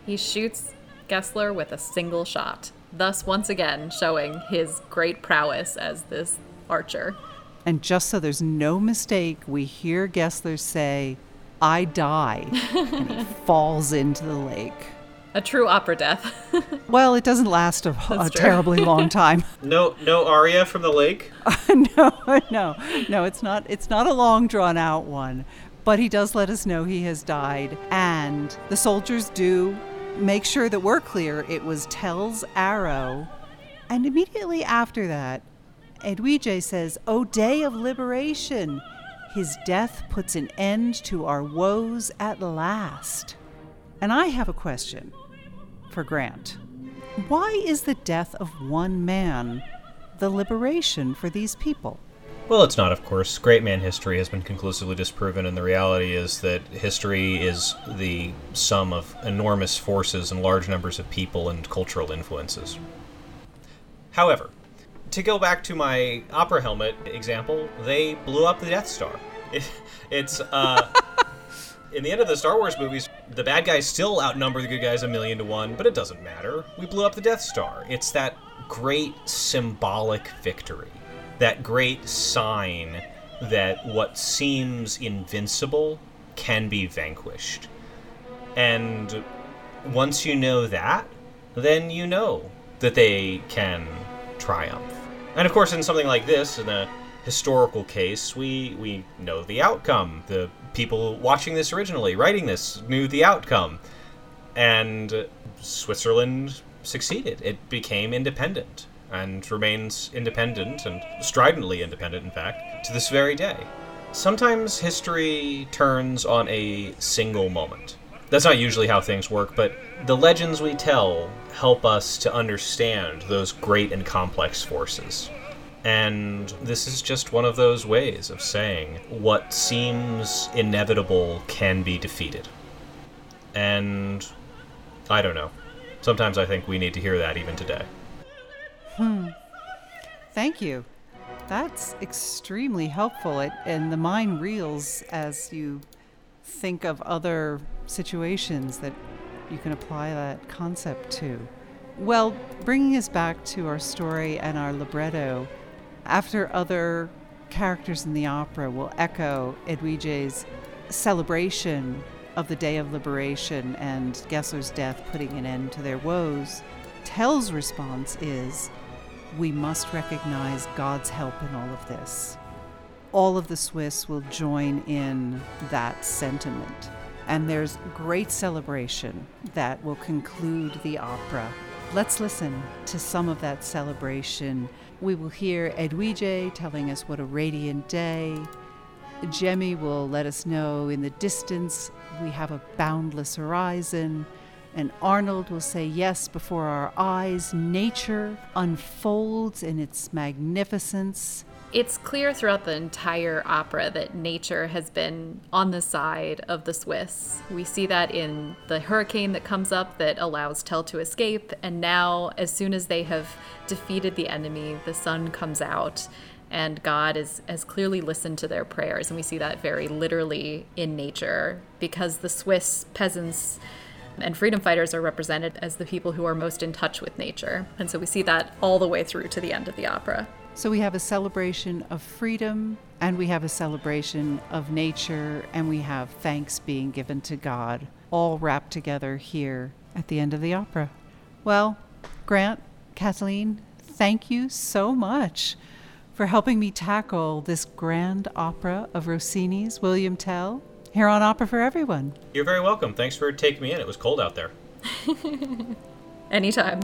He shoots Gessler with a single shot, thus once again showing his great prowess as this archer. And just so there's no mistake, we hear Gessler say, "I die," and he falls into the lake. A true opera death. Well, it doesn't last a, a terribly long time. No, no aria from the lake. Uh, no, no, no. It's not. It's not a long, drawn-out one. But he does let us know he has died, and the soldiers do make sure that we're clear. It was Tell's arrow, and immediately after that, Edwige says, "O day of liberation! His death puts an end to our woes at last." And I have a question for Grant. Why is the death of one man the liberation for these people? Well, it's not, of course. Great man history has been conclusively disproven, and the reality is that history is the sum of enormous forces and large numbers of people and cultural influences. However, to go back to my opera helmet example, they blew up the Death Star. It, it's, uh... In the end of the Star Wars movies, the bad guys still outnumber the good guys a million to one, but it doesn't matter. We blew up the Death Star. It's that great symbolic victory, that great sign that what seems invincible can be vanquished. And once you know that, then you know that they can triumph. And of course, in something like this, in a historical case, we, we know the outcome. The people watching this originally, writing this, knew the outcome. And Switzerland succeeded. It became independent and remains independent, and stridently independent, in fact, to this very day. sometimes history turns on a single moment. That's not usually how things work, but the legends we tell help us to understand those great and complex forces. And this is just one of those ways of saying what seems inevitable can be defeated. And I don't know. Sometimes I think we need to hear that even today. Hmm. Thank you. That's extremely helpful. It, and the mind reels as you think of other situations that you can apply that concept to. Well, bringing us back to our story and our libretto, after other characters in the opera will echo Edwige's celebration of the Day of Liberation and Gessler's death putting an end to their woes, Tell's response is, we must recognize God's help in all of this. All of the Swiss will join in that sentiment. And there's great celebration that will conclude the opera. Let's listen to some of that celebration. We will hear Edwige telling us what a radiant day. Jemmy will let us know in the distance we have a boundless horizon. And Arnold will say, yes, before our eyes, nature unfolds in its magnificence. It's clear throughout the entire opera that nature has been on the side of the Swiss. We see that in the hurricane that comes up that allows Tell to escape. And now, as soon as they have defeated the enemy, the sun comes out and God is, has clearly listened to their prayers. And we see that very literally in nature, because the Swiss peasants and freedom fighters are represented as the people who are most in touch with nature. And so we see that all the way through to the end of the opera. So we have a celebration of freedom, and we have a celebration of nature, and we have thanks being given to God, all wrapped together here at the end of the opera. Well, Grant, Kathleen, thank you so much for helping me tackle this grand opera of Rossini's William Tell here on Opera for Everyone. You're very welcome. Thanks for taking me in. It was cold out there. Anytime.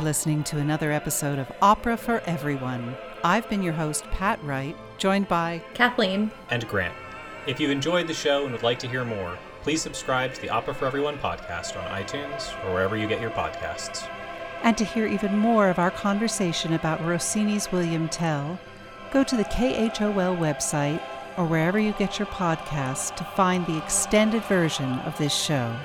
Listening to another episode of Opera for Everyone. I've been your host, Pat Wright, joined by Kathleen and Grant. If you've enjoyed the show and would like to hear more, please subscribe to the Opera for Everyone podcast on iTunes or wherever you get your podcasts. And to hear even more of our conversation about Rossini's William Tell, go to the K H O L website or wherever you get your podcasts to find the extended version of this show.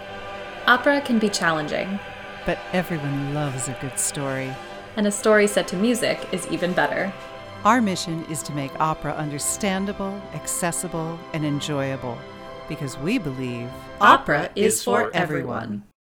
Opera can be challenging, but everyone loves a good story. and a story set to music is even better. Our mission is to make opera understandable, accessible, and enjoyable, because we believe opera is for everyone.